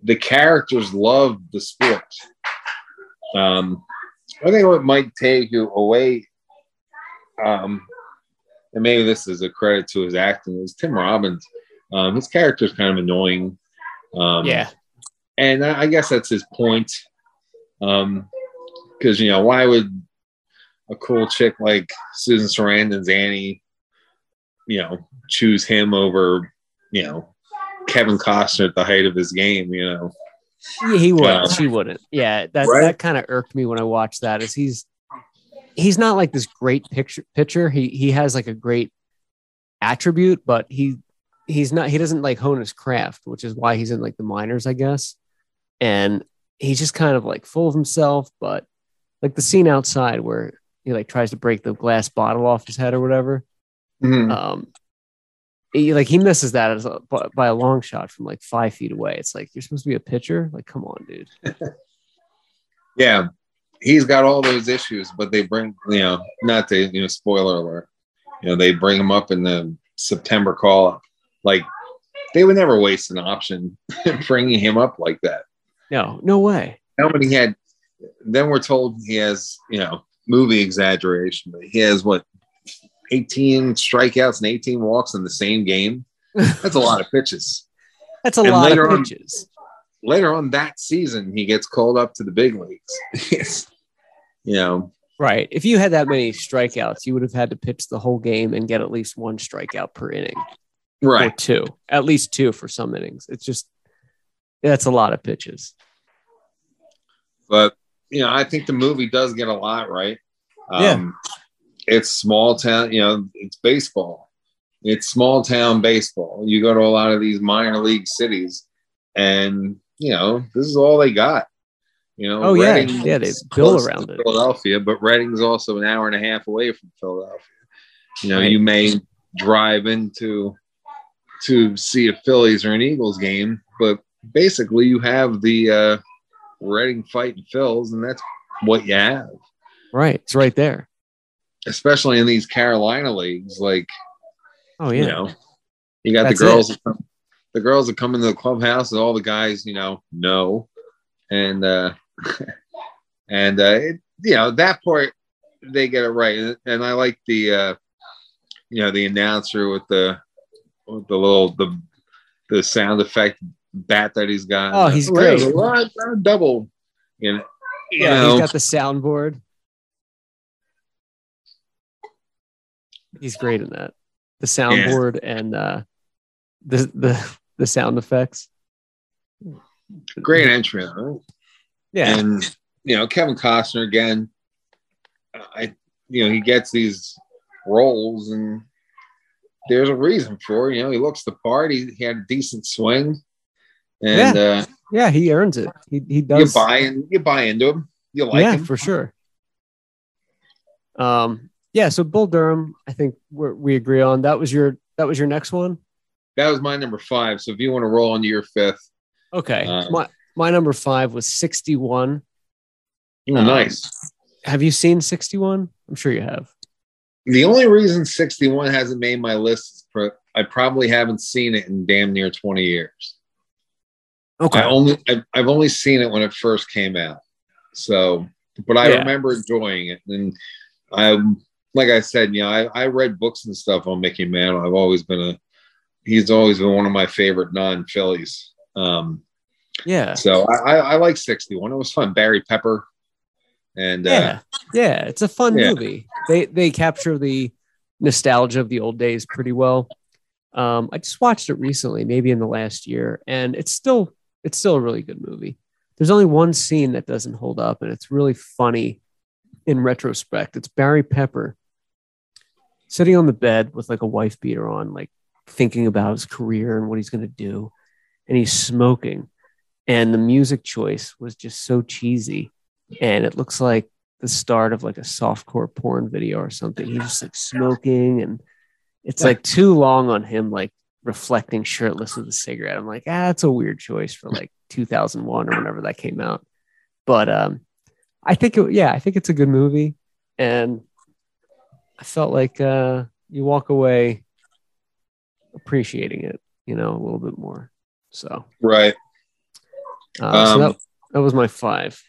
The characters love the sport. I think what might take you away, and maybe this is a credit to his acting, is Tim Robbins. His character is kind of annoying. Yeah. And I guess that's his point. Because, you know, why would a cool chick like Susan Sarandon's Annie, you know, choose him over, you know, Kevin Costner at the height of his game, you know? He wouldn't. She wouldn't. Yeah, that kind of irked me when I watched that. Is he's not like this great pitcher. He has like a great attribute, but he's not. He doesn't like hone his craft, which is why he's in like the minors, I guess. And he's just kind of like full of himself. But like the scene outside where he like tries to break the glass bottle off his head or whatever. Mm-hmm. He misses that by a long shot from like 5 feet away. It's like, you're supposed to be a pitcher. Like, come on, dude. Yeah. He's got all those issues, but they bring, you know, not to, you know, spoiler alert, you know, they bring him up in the September call. Like, they would never waste an option bringing him up like that. No way. Then we're told he has, you know, movie exaggeration, but he has what? 18 strikeouts and 18 walks in the same game. That's a lot of pitches. That's a lot of pitches. Later on that season, he gets called up to the big leagues. You know, right. If you had that many strikeouts, you would have had to pitch the whole game and get at least one strikeout per inning. Right. Or two. At least two for some innings. It's just, that's a lot of pitches. But, you know, I think the movie does get a lot right. Yeah. It's small town, you know, it's baseball. It's small town baseball. You go to a lot of these minor league cities and, you know, this is all they got. You know, oh, Reading, yeah. Yeah, they build around it. Philadelphia, but Reading's also an hour and a half away from Philadelphia. You know, right. You may drive into to see a Phillies or an Eagles game, but basically you have the Reading Fighting Phils, and that's what you have. Right. It's right there. Especially in these Carolina leagues, like, oh yeah, you know, you got that's the girls. The girls that come into the clubhouse, and all the guys, you know, and it, you know, that part they get it right. And I like the, you know, the announcer with the little the sound effect bat that he's got. Oh, he's great. Double, you know. Yeah, he's got the soundboard. He's great in that. The soundboard and the sound effects. Great entry, right? Yeah. And, you know, Kevin Costner, again, he gets these roles, and there's a reason for it. You know, he looks the part. He had a decent swing. And, yeah, he earns it. He does. You buy into him. You like him. Yeah, for sure. Yeah, so Bull Durham, I think we agree on. That was your next one? That was my number 5. So if you want to roll into your 5th. Okay. My number 5 was 61. Oh, nice. Have you seen 61? I'm sure you have. The only reason 61 hasn't made my list is I probably haven't seen it in damn near 20 years. Okay. I've only seen it when it first came out. So, but I remember enjoying it. And like I said, you know, I read books and stuff on Mickey Mantle. I've always been he's always been one of my favorite non-Phillies. Yeah. So I like 61. It was fun. Barry Pepper. And yeah, it's a fun movie. They capture the nostalgia of the old days pretty well. I just watched it recently, maybe in the last year, and it's still a really good movie. There's only one scene that doesn't hold up, and it's really funny in retrospect. It's Barry Pepper sitting on the bed with like a wife beater on, like thinking about his career and what he's going to do. And he's smoking. And the music choice was just so cheesy. And it looks like the start of like a softcore porn video or something. He's just like smoking. And it's like too long on him, like reflecting shirtless with a cigarette. I'm like, that's a weird choice for like 2001 or whenever that came out. But, I think it's a good movie, and I felt like you walk away appreciating it, you know, a little bit more. So right. So that was my 5.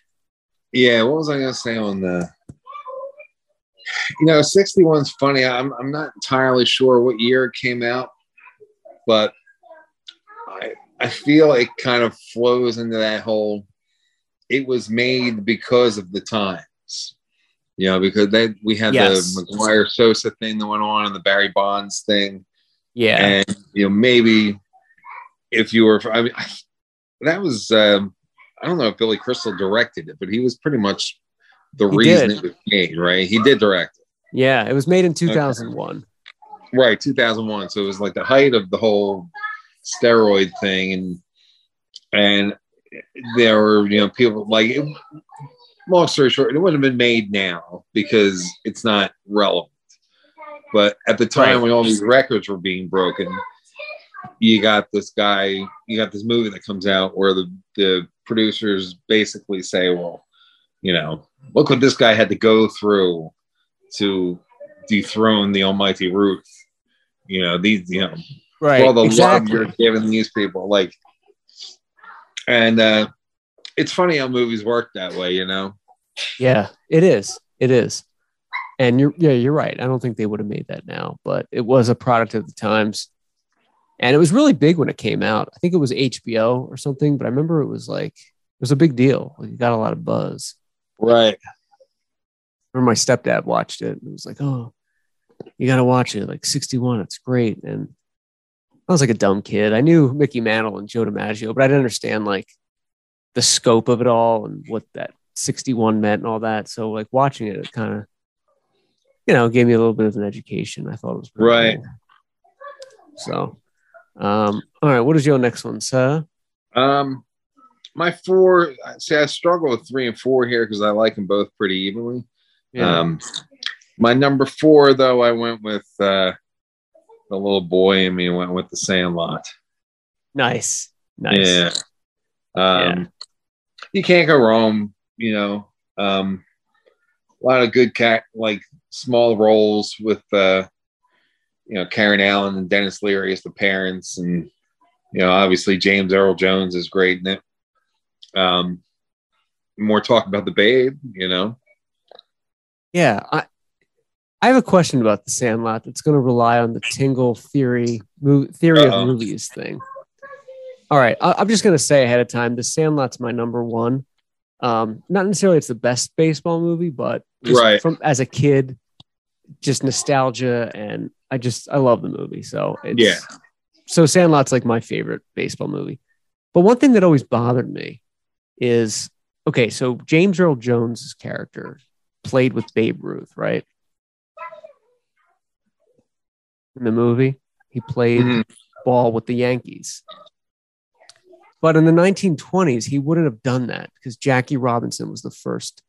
Yeah, what was I going to say on the... You know, 61's funny. I'm not entirely sure what year it came out, but I feel it kind of flows into that whole... It was made because of the times, you know, because we had the McGuire Sosa thing that went on and the Barry Bonds thing. Yeah. And, you know, maybe if you were, I mean, that was, I don't know if Billy Crystal directed it, but he was pretty much the reason it was made, right? He did direct it. Yeah. It was made in 2001. Okay. Right. 2001. So it was like the height of the whole steroid thing. And there were, you know, people like, long story short, it wouldn't have been made now because it's not relevant. But at the time when all these records were being broken, you got this movie that comes out where the producers basically say, well, you know, look what this guy had to go through to dethrone the almighty Ruth. You know, these, you know, all the love you're giving these people, like. And it's funny how movies work that way, you know? Yeah, it is. It is. And you're right. I don't think they would have made that now, but it was a product of the times. And it was really big when it came out. I think it was HBO or something, but I remember it was like, it was a big deal. It got a lot of buzz. Right. I remember my stepdad watched it and was like, oh, you got to watch it. Like 61, it's great. And I was like a dumb kid. I knew Mickey Mantle and Joe DiMaggio, but I didn't understand like the scope of it all and what that 61 meant and all that. So like watching it, it kind of, you know, gave me a little bit of an education. I thought it was pretty cool. So, all right. What is your next one, sir? My four, see, I struggle with 3 and 4 here because I like them both pretty evenly. Yeah. My number 4, though, I went with, the little boy in me went with The Sandlot. Nice. Yeah. You can't go wrong, you know. A lot of good like small roles with, you know, Karen Allen and Dennis Leary as the parents, and you know, obviously James Earl Jones is great in it. More talk about the Babe, you know. Yeah, I have a question about The Sandlot that's going to rely on the Tingle theory of movies thing. All right. I'm just going to say ahead of time, The Sandlot's my number 1. Not necessarily it's the best baseball movie, but from as a kid, just nostalgia. And I love the movie. So it's, so Sandlot's like my favorite baseball movie. But one thing that always bothered me is, okay, so James Earl Jones' character played with Babe Ruth, right? In the movie, he played ball with the Yankees. But in the 1920s, he wouldn't have done that because Jackie Robinson was the first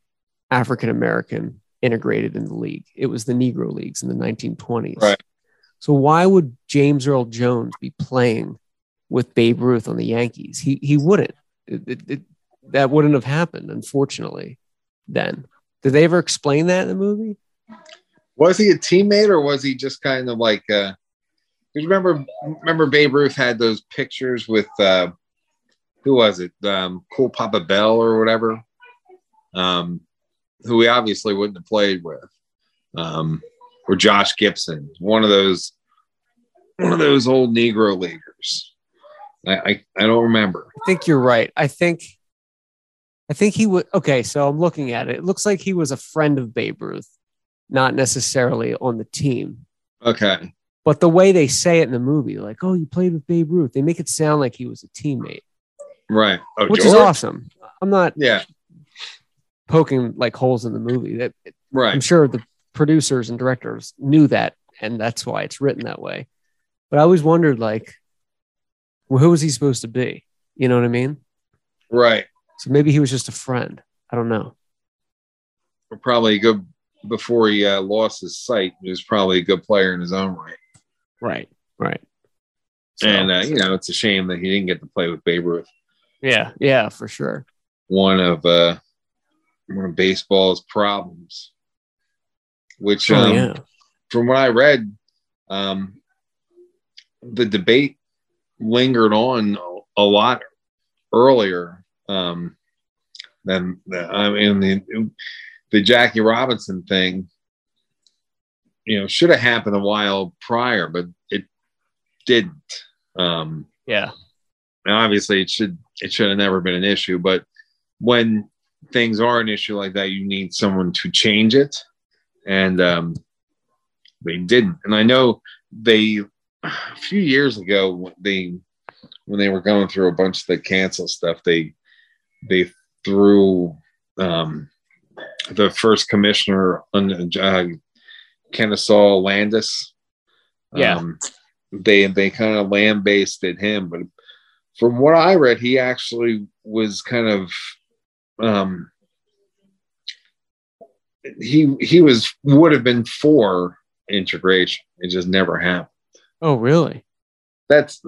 African-American integrated in the league. It was the Negro Leagues in the 1920s. Right. So why would James Earl Jones be playing with Babe Ruth on the Yankees? He wouldn't. That wouldn't have happened, unfortunately, then. Did they ever explain that in the movie? Was he a teammate, or was he just kind of like? Remember Babe Ruth had those pictures with who was it? Cool Papa Bell or whatever, who he obviously wouldn't have played with, or Josh Gibson, one of those old Negro leaguers. I don't remember. I think you're right. I think he would. Okay, so I'm looking at it. It looks like he was a friend of Babe Ruth. Not necessarily on the team. Okay. But the way they say it in the movie, like, oh, you played with Babe Ruth. They make it sound like he was a teammate. Right. Oh, which George? Is awesome. I'm not poking like holes in the movie. I'm sure the producers and directors knew that, and that's why it's written that way. But I always wondered, like, well, who was he supposed to be? You know what I mean? Right. So maybe he was just a friend. I don't know. We'll probably go... Before he lost his sight, he was probably a good player in his own right. Right. So, and, you know, it's a shame that he didn't get to play with Babe Ruth. Yeah, for sure. One of baseball's problems, which from what I read, the debate lingered on a lot earlier than the, I mean, the Jackie Robinson thing, you know, should have happened a while prior, but it didn't. Yeah. Obviously it should have never been an issue, but when things are an issue like that, you need someone to change it. And they didn't. And I know a few years ago, when they were going through a bunch of the cancel stuff, they threw the first commissioner on Kennesaw Landis. Yeah. They kind of lambasted him, but from what I read, he actually was kind of would have been for integration. It just never happened. Oh, really? That's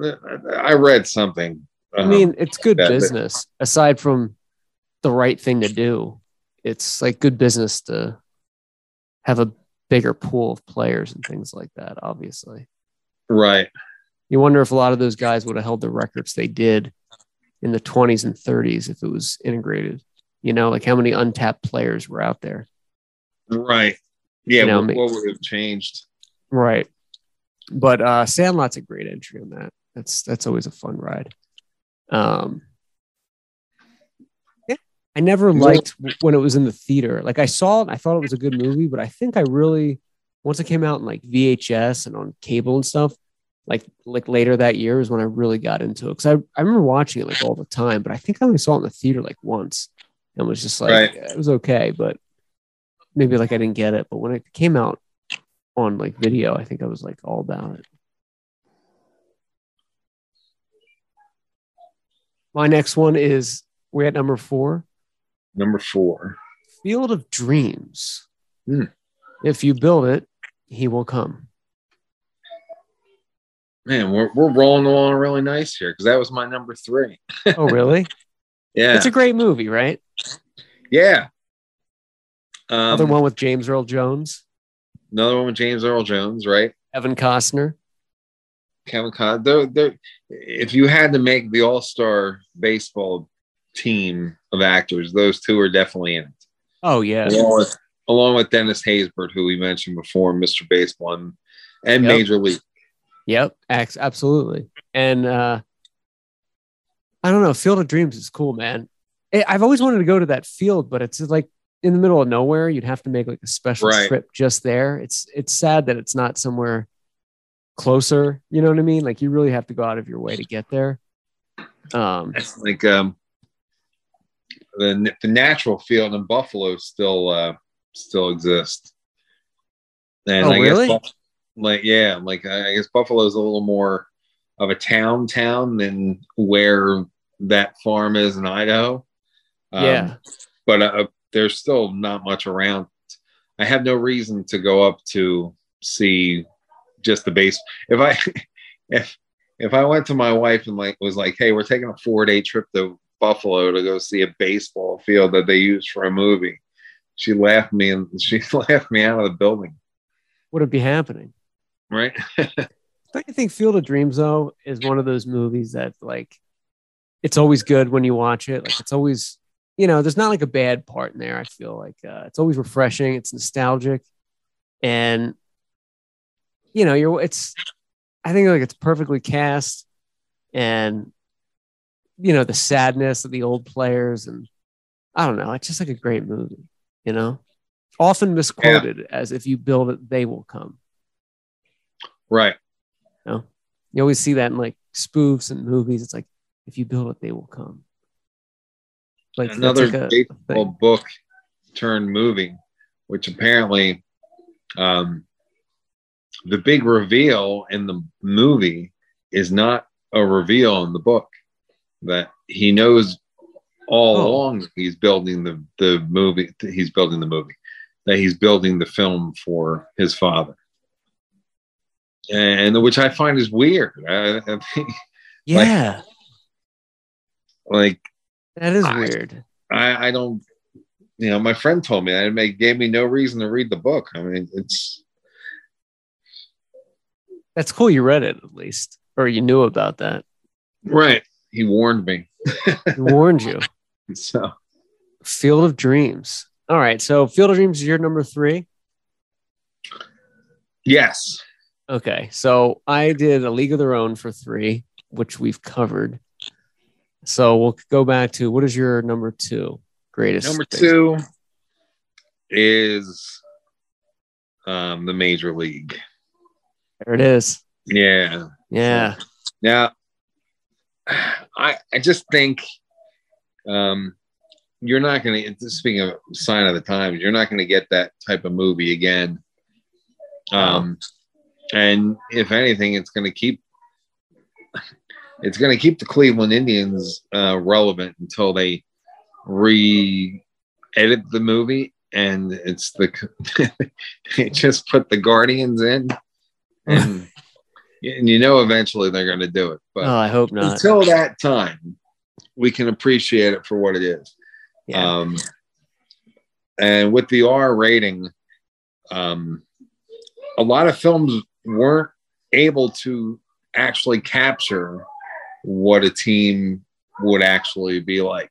I read something. I mean, it's good business. Aside from the right thing to do, it's like good business to have a bigger pool of players and things like that, obviously. Right. You wonder if a lot of those guys would have held the records they did in the 20s and 30s if it was integrated. You know, like how many untapped players were out there. Right. Yeah, you know, what would have changed? Right. But Sandlot's a great entry on that. That's always a fun ride. Yeah. I never liked when it was in the theater. Like I saw it, I thought it was a good movie, but I think I really, once it came out in like VHS and on cable and stuff, like later that year is when I really got into it. Because I remember watching it like all the time, but I think I only saw it in the theater like once and was just like, right. Yeah, it was okay, but maybe like I didn't get it. But when it came out on like video, I think I was like all about it. My next one is, we're at number 4. Number 4. Field of Dreams. Mm. If you build it, he will come. Man, we're rolling along really nice here because that was my number 3. Oh, really? Yeah. It's a great movie, right? Yeah. Another one with James Earl Jones. Another one with James Earl Jones, right? Kevin Costner. Kevin Costner. If you had to make the all-star baseball team of actors, those two are definitely in it. Oh, yeah. Along with Dennis Haysbert, who we mentioned before, Mr. Baseball and yep. Major League. Yep, absolutely. And I don't know, Field of Dreams is cool, man. I've always wanted to go to that field, but it's like in the middle of nowhere. You'd have to make like a special trip just there. It's sad that it's not somewhere closer. You know what I mean? Like you really have to go out of your way to get there. It's like the natural field in Buffalo still exists. And oh, I really? Guess I guess Buffalo's a little more of a town than where that farm is in Idaho. But there's still not much around. I have no reason to go up to see just the base. If I went to my wife and was like, hey, we're taking a 4-day trip to Buffalo to go see a baseball field that they use for a movie, she laughed me out of the building. Would it be happening? Right. Don't you think Field of Dreams though is one of those movies that like it's always good when you watch it? Like it's always, you know, there's not like a bad part in there. I feel like it's always refreshing. It's nostalgic, and you know, I think like it's perfectly cast, and you know, the sadness of the old players, and I don't know, it's just like a great movie. You know, often misquoted as if you build it, they will come. Right. You know? You always see that in like spoofs and movies. It's like if you build it, they will come. Like another baseball book turned movie, which apparently the big reveal in the movie is not a reveal in the book. That he knows all along that he's building the movie. He's building the movie. That he's building the film for his father, and which I find is weird. I think, yeah. Like that is weird. I don't, you know, my friend told me, and it gave me no reason to read the book. I mean, that's cool. You read it at least, or you knew about that. Right. He warned me. He warned you. So Field of Dreams. All right. So Field of Dreams is your number three? Yes. Okay. So I did A League of Their Own for three, which we've covered. So we'll go back to, what is your number two greatest? Number two is the Major League. There it is. Yeah. Yeah. Now, I just think you're not going to, speaking of sign of the times, you're not going to get that type of movie again. And if anything, it's going to keep the Cleveland Indians relevant until they re-edit the movie. And it's they just put the Guardians in, and you know eventually they're going to do it. But I hope not. Until that time, we can appreciate it for what it is. Yeah. And with the R rating, a lot of films weren't able to actually capture what a team would actually be like.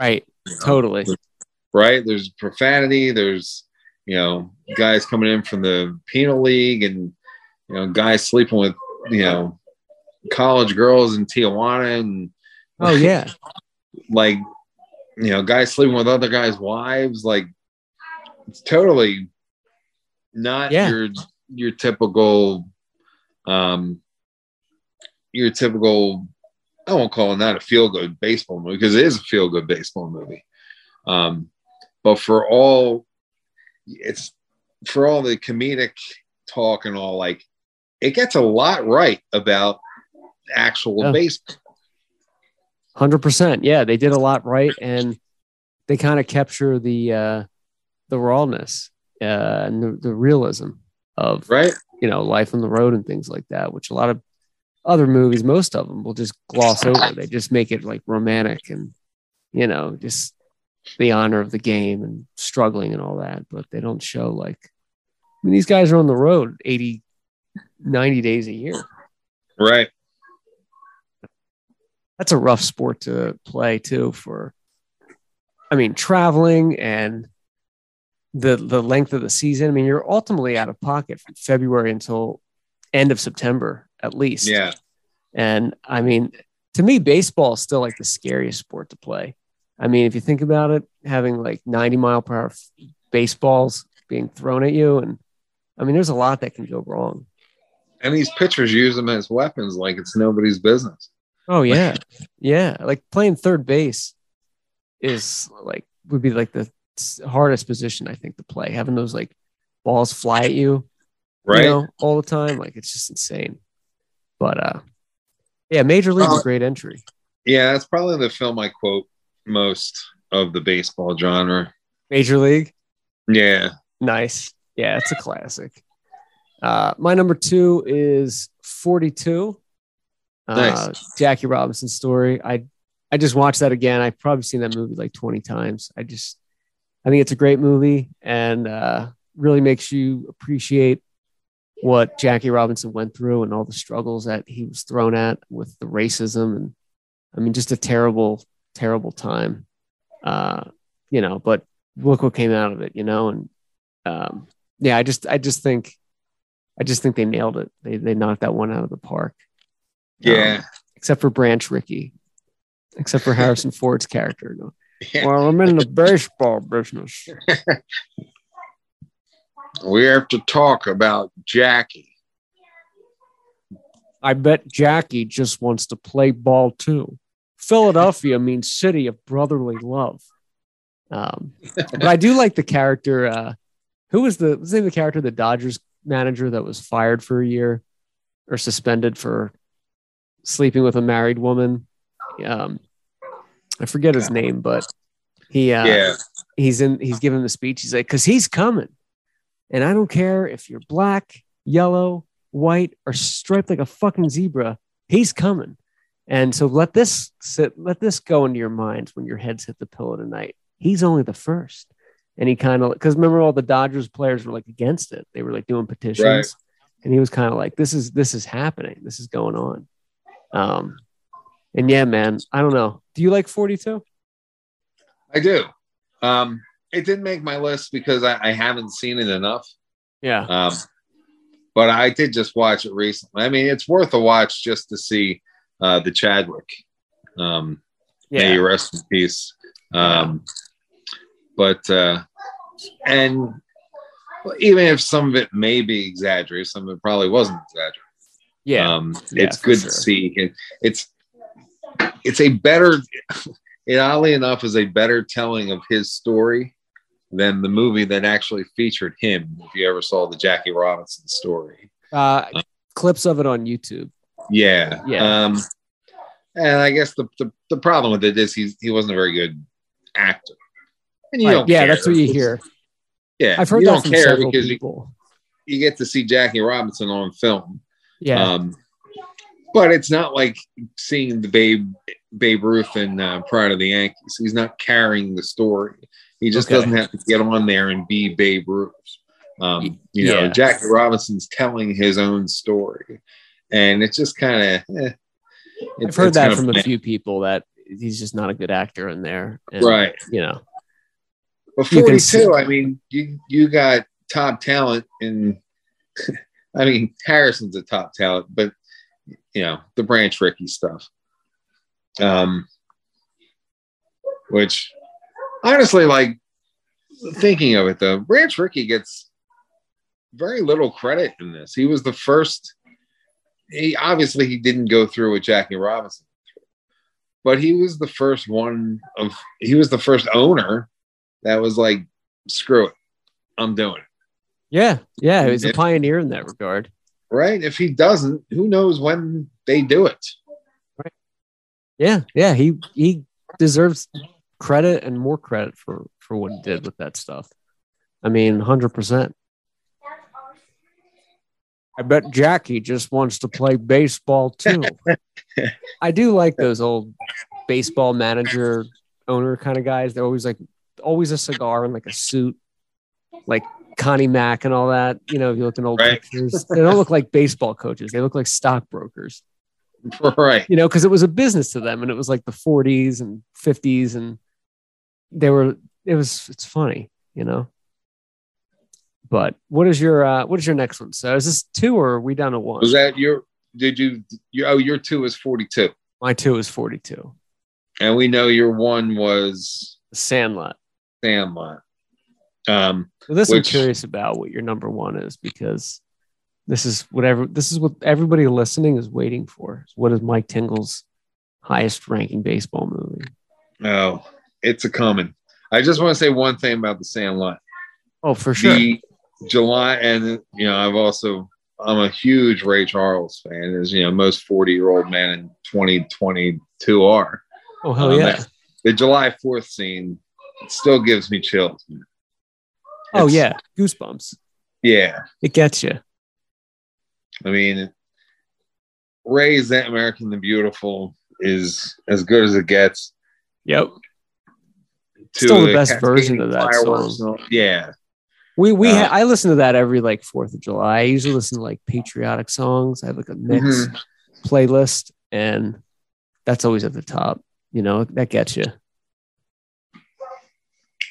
Right. You know? Totally. Right. There's profanity. There's, guys coming in from the penal league and, guys sleeping with, college girls in Tijuana and, oh yeah. Like, guys sleeping with other guys' wives. Like, it's totally not your typical, I won't call it not a feel-good baseball movie, because it is a feel-good baseball movie. But for all the comedic talk and all, like, it gets a lot right about actual baseball. 100%. Yeah, they did a lot right, and they kind of capture the rawness and the realism of life on the road and things like that, which a lot of other movies, most of them, will just gloss over. They just make it like romantic and just the honor of the game and struggling and all that, but they don't show these guys are on the road 80, 90 days a year. Right. That's a rough sport to play too, traveling and the length of the season. I mean, you're ultimately out of pocket from February until end of September, at least. Yeah. And to me, baseball is still like the scariest sport to play. I mean, if you think about it, having 90-mile-per-hour baseballs being thrown at you, and there's a lot that can go wrong. And these pitchers use them as weapons like it's nobody's business. Oh yeah, yeah. Like playing third base is would be the hardest position I think to play. Having those balls fly at you, right, all the time, it's just insane. But Major League is a great entry. Yeah, that's probably the film I quote most of the baseball genre. Major League? Yeah. Nice. Yeah, it's a classic. My number two is 42. Nice. Jackie Robinson story. I just watched that again. I've probably seen that movie 20 times. I think it's a great movie and really makes you appreciate what Jackie Robinson went through and all the struggles that he was thrown at with the racism. And just a terrible time, but look what came out of it, and I just think they nailed it. They knocked that one out of the park. Yeah. Except for Branch Rickey, except for Harrison Ford's character. No. Yeah. Well, I'm in the baseball business. We have to talk about Jackie. I bet Jackie just wants to play ball too. Philadelphia means city of brotherly love. But I do like the character. Who was the name of the character, the Dodgers manager that was fired for a year or suspended for sleeping with a married woman? I forget his name, but he he's giving the speech. He's like, because he's coming. And I don't care if you're black, yellow, white, or striped like a fucking zebra, he's coming. And so let this go into your minds when your heads hit the pillow tonight. He's only the first. And he because remember all the Dodgers players were against it. They were doing petitions. Right. And he was this is happening. This is going on. And yeah, man, I don't know. Do you like 42? I do. It didn't make my list because I haven't seen it enough. Yeah. But I did just watch it recently. I mean, it's worth a watch just to see the Chadwick. May you rest in peace. And even if some of it may be exaggerated, some of it probably wasn't exaggerated. Yeah. It's good to see. It's a better... It oddly enough is a better telling of his story than the movie that actually featured him. If you ever saw the Jackie Robinson story, clips of it on YouTube. Yeah. And I guess the problem with it is he wasn't a very good actor. And you don't care. That's what you hear. Yeah, I've heard that from several people. You get to see Jackie Robinson on film. Yeah, but it's not like seeing the Babe Ruth and Pride of the Yankees. He's not carrying the story. He just doesn't have to get on there and be Babe Ruth. You know, Jackie Robinson's telling his own story. And it's just kind of... I've heard that from a few people that he's just not a good actor in there. And, right. You know. But 42, I mean, you got top talent in... I mean, Harrison's a top talent, but, you know, the Branch Rickey stuff. Which honestly, like thinking of it though, Branch Rickey gets very little credit in this. He was the first. He didn't go through with Jackie Robinson, but he was the first owner that was like, screw it, I'm doing it. Yeah, he's a pioneer in that regard. Right. If he doesn't, who knows when they do it. Yeah, he deserves credit and more credit for what he did with that stuff. I mean, 100%. I bet Jackie just wants to play baseball too. I do like those old baseball manager owner kind of guys. They're always a cigar and like a suit, like Connie Mack and all that. You know, if you look in old pictures, they don't look like baseball coaches. They look like stockbrokers. Right. You know, because it was a business to them and it was like the 40s and 50s and it's funny, you know. But what is your next one? So is this 2 or are we down to 1? Was that your 2 is 42. My 2 is 42. And we know your 1 was Sandlot. So this I'm curious about what your number 1 is, because this is what everybody listening is waiting for. What is Mike Tingle's highest ranking baseball movie? Oh, it's a common. I just want to say one thing about the Sandlot. Oh, for sure. July, and you know, I'm a huge Ray Charles fan, as you know, most 40-year-old men in 2022 are. Oh, hell yeah. The July 4th scene still gives me chills. Oh yeah. Goosebumps. Yeah. It gets you. I mean, Ray's That American the Beautiful is as good as it gets. Yep. Still the best version of that song. Yeah. I listen to that every 4th of July. I usually listen to patriotic songs. I have a mix playlist, and that's always at the top. You know, that gets you.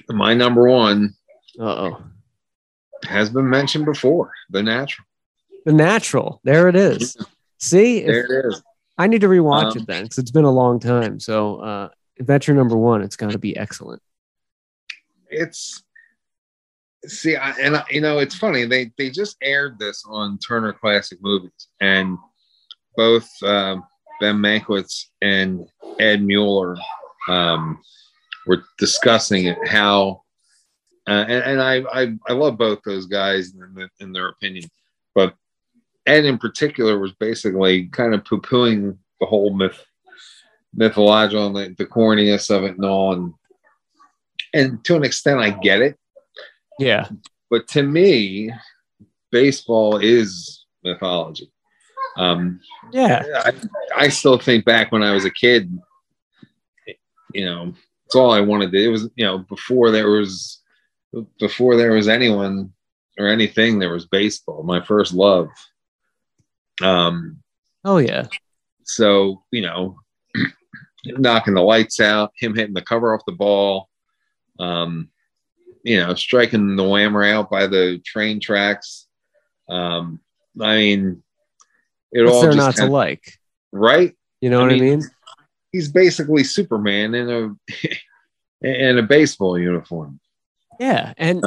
My number 1 has been mentioned before, The Natural. The Natural. There it is. See? There it is. I need to rewatch it then, because it's been a long time. So if that's your number 1, it's got to be excellent. It's funny. They just aired this on Turner Classic Movies, and both Ben Mankiewicz and Ed Mueller were discussing it, how I love both those guys in their opinion. But Ed in particular was basically kind of poo-pooing the whole mythological and the corniness of it and all. And to an extent, I get it. Yeah. But to me, baseball is mythology. I still think back when I was a kid, you know, it's all I wanted to. It was, you know, before there was anyone or anything, there was baseball, my first love. Oh yeah. So, you know, knocking the lights out, him hitting the cover off the ball, striking the whammer out by the train tracks. I mean, it all just not to like, right? You know what I mean? He's basically Superman in a baseball uniform. Yeah, and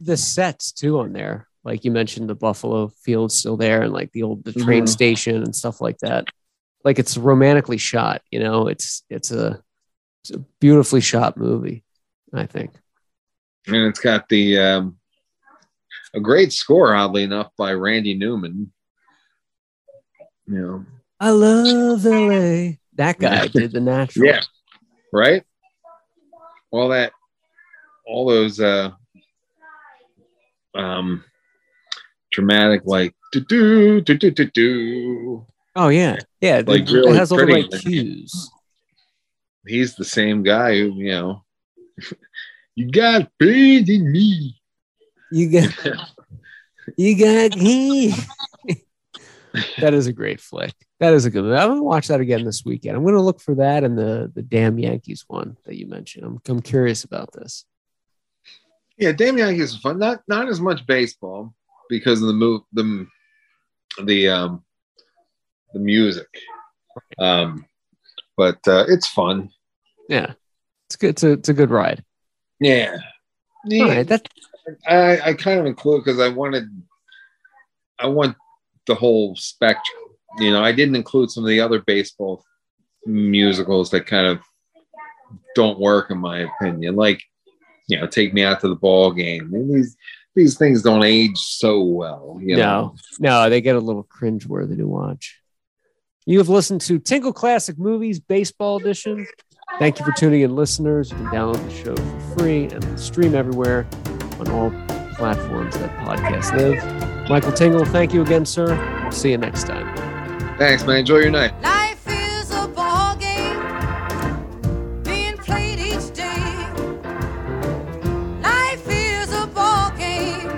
the sets too on there. Like you mentioned, the Buffalo Field's still there, and like the train station and stuff like that. Like it's romantically shot. You know, it's a beautifully shot movie, I think. And it's got the a great score, oddly enough, by Randy Newman. You know, I love LA. That guy did The Natural. Yeah, right. All those dramatic, like do do do do do do. Oh yeah. Like it really has all the right cues. He's the same guy who you got paid in me. You got me. That is a great flick. That is a good one. I'm going to watch that again this weekend. I'm going to look for that and the Damn Yankees one that you mentioned. I'm curious about this. Yeah, Damn Yankees is fun. Not as much baseball because of the music. But it's fun. Yeah. It's good. It's a good ride. Yeah. All right, I kind of include because I want the whole spectrum. You know, I didn't include some of the other baseball musicals that kind of don't work, in my opinion. Like, Take Me Out to the Ball Game. And these things don't age so well. No, they get a little cringeworthy to watch. You have listened to Tingle Classic Movies Baseball Edition. Thank you for tuning in, listeners. You can download the show for free and stream everywhere on all platforms that podcasts live. Michael Tingle, thank you again, sir. We'll see you next time. Thanks, man. Enjoy your night. Life is a ball game being played each day. Life is a ball game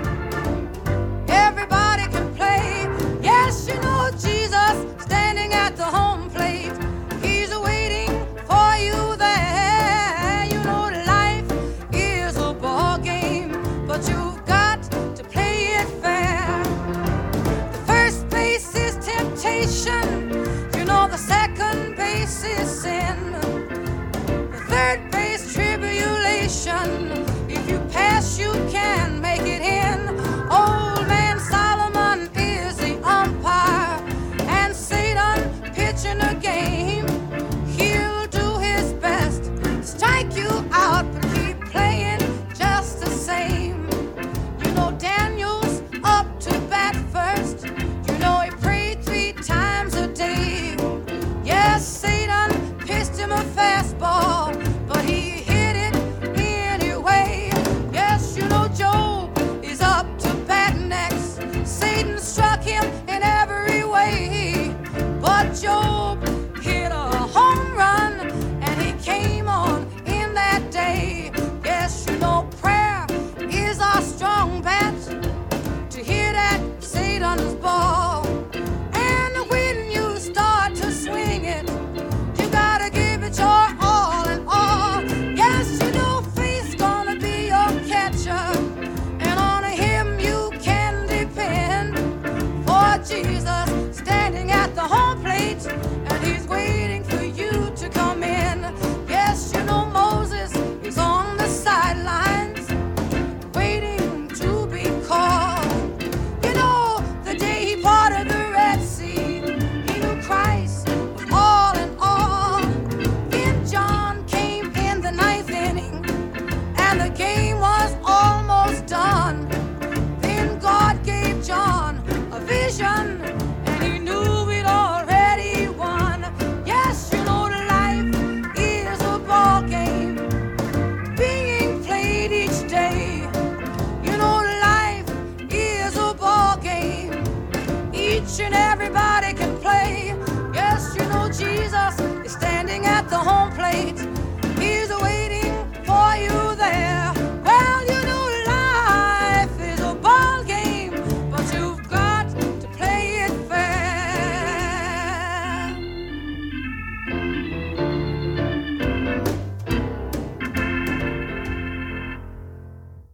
everybody can play. Yes, you know Jesus standing at the home plate. He's waiting for you there. You know life is a ball game, but you've got to play it fair. The first place is temptation. You know the second base is sin. The third base tribulation. If you pass, you can make it in. Old man Solomon is the umpire, and Satan pitching a game. He'll do his best, strike you out, but keep playing just the same. You know Daniel's up to bat first. You know he prayed 3 times a day. Yes, Satan pitched him a fastball, but he hit it anyway. Yes, you know Job is up to bat next. Satan struck him in every way, but Job hit a home run, and he came on in that day. Yes, you know prayer is our strong bat to hit at Satan's ball. And when you start to swing it, you gotta give it your all and all. Yes, you know faith's gonna be your catcher, and on him you can depend. For Jesus standing at the home plate, and he's waiting for you to come in. Yes, you know Moses is on the sidelines, waiting to be called. You know the day he parted the Red Sea, he knew Christ was all in all. Then John came in the 9th inning, and the game was almost done. Then God gave John a vision, and he knew it already won. Yes, you know life is a ball game being played each day. You know life is a ball game each and everybody can play. Yes, you know Jesus is standing at the home plate.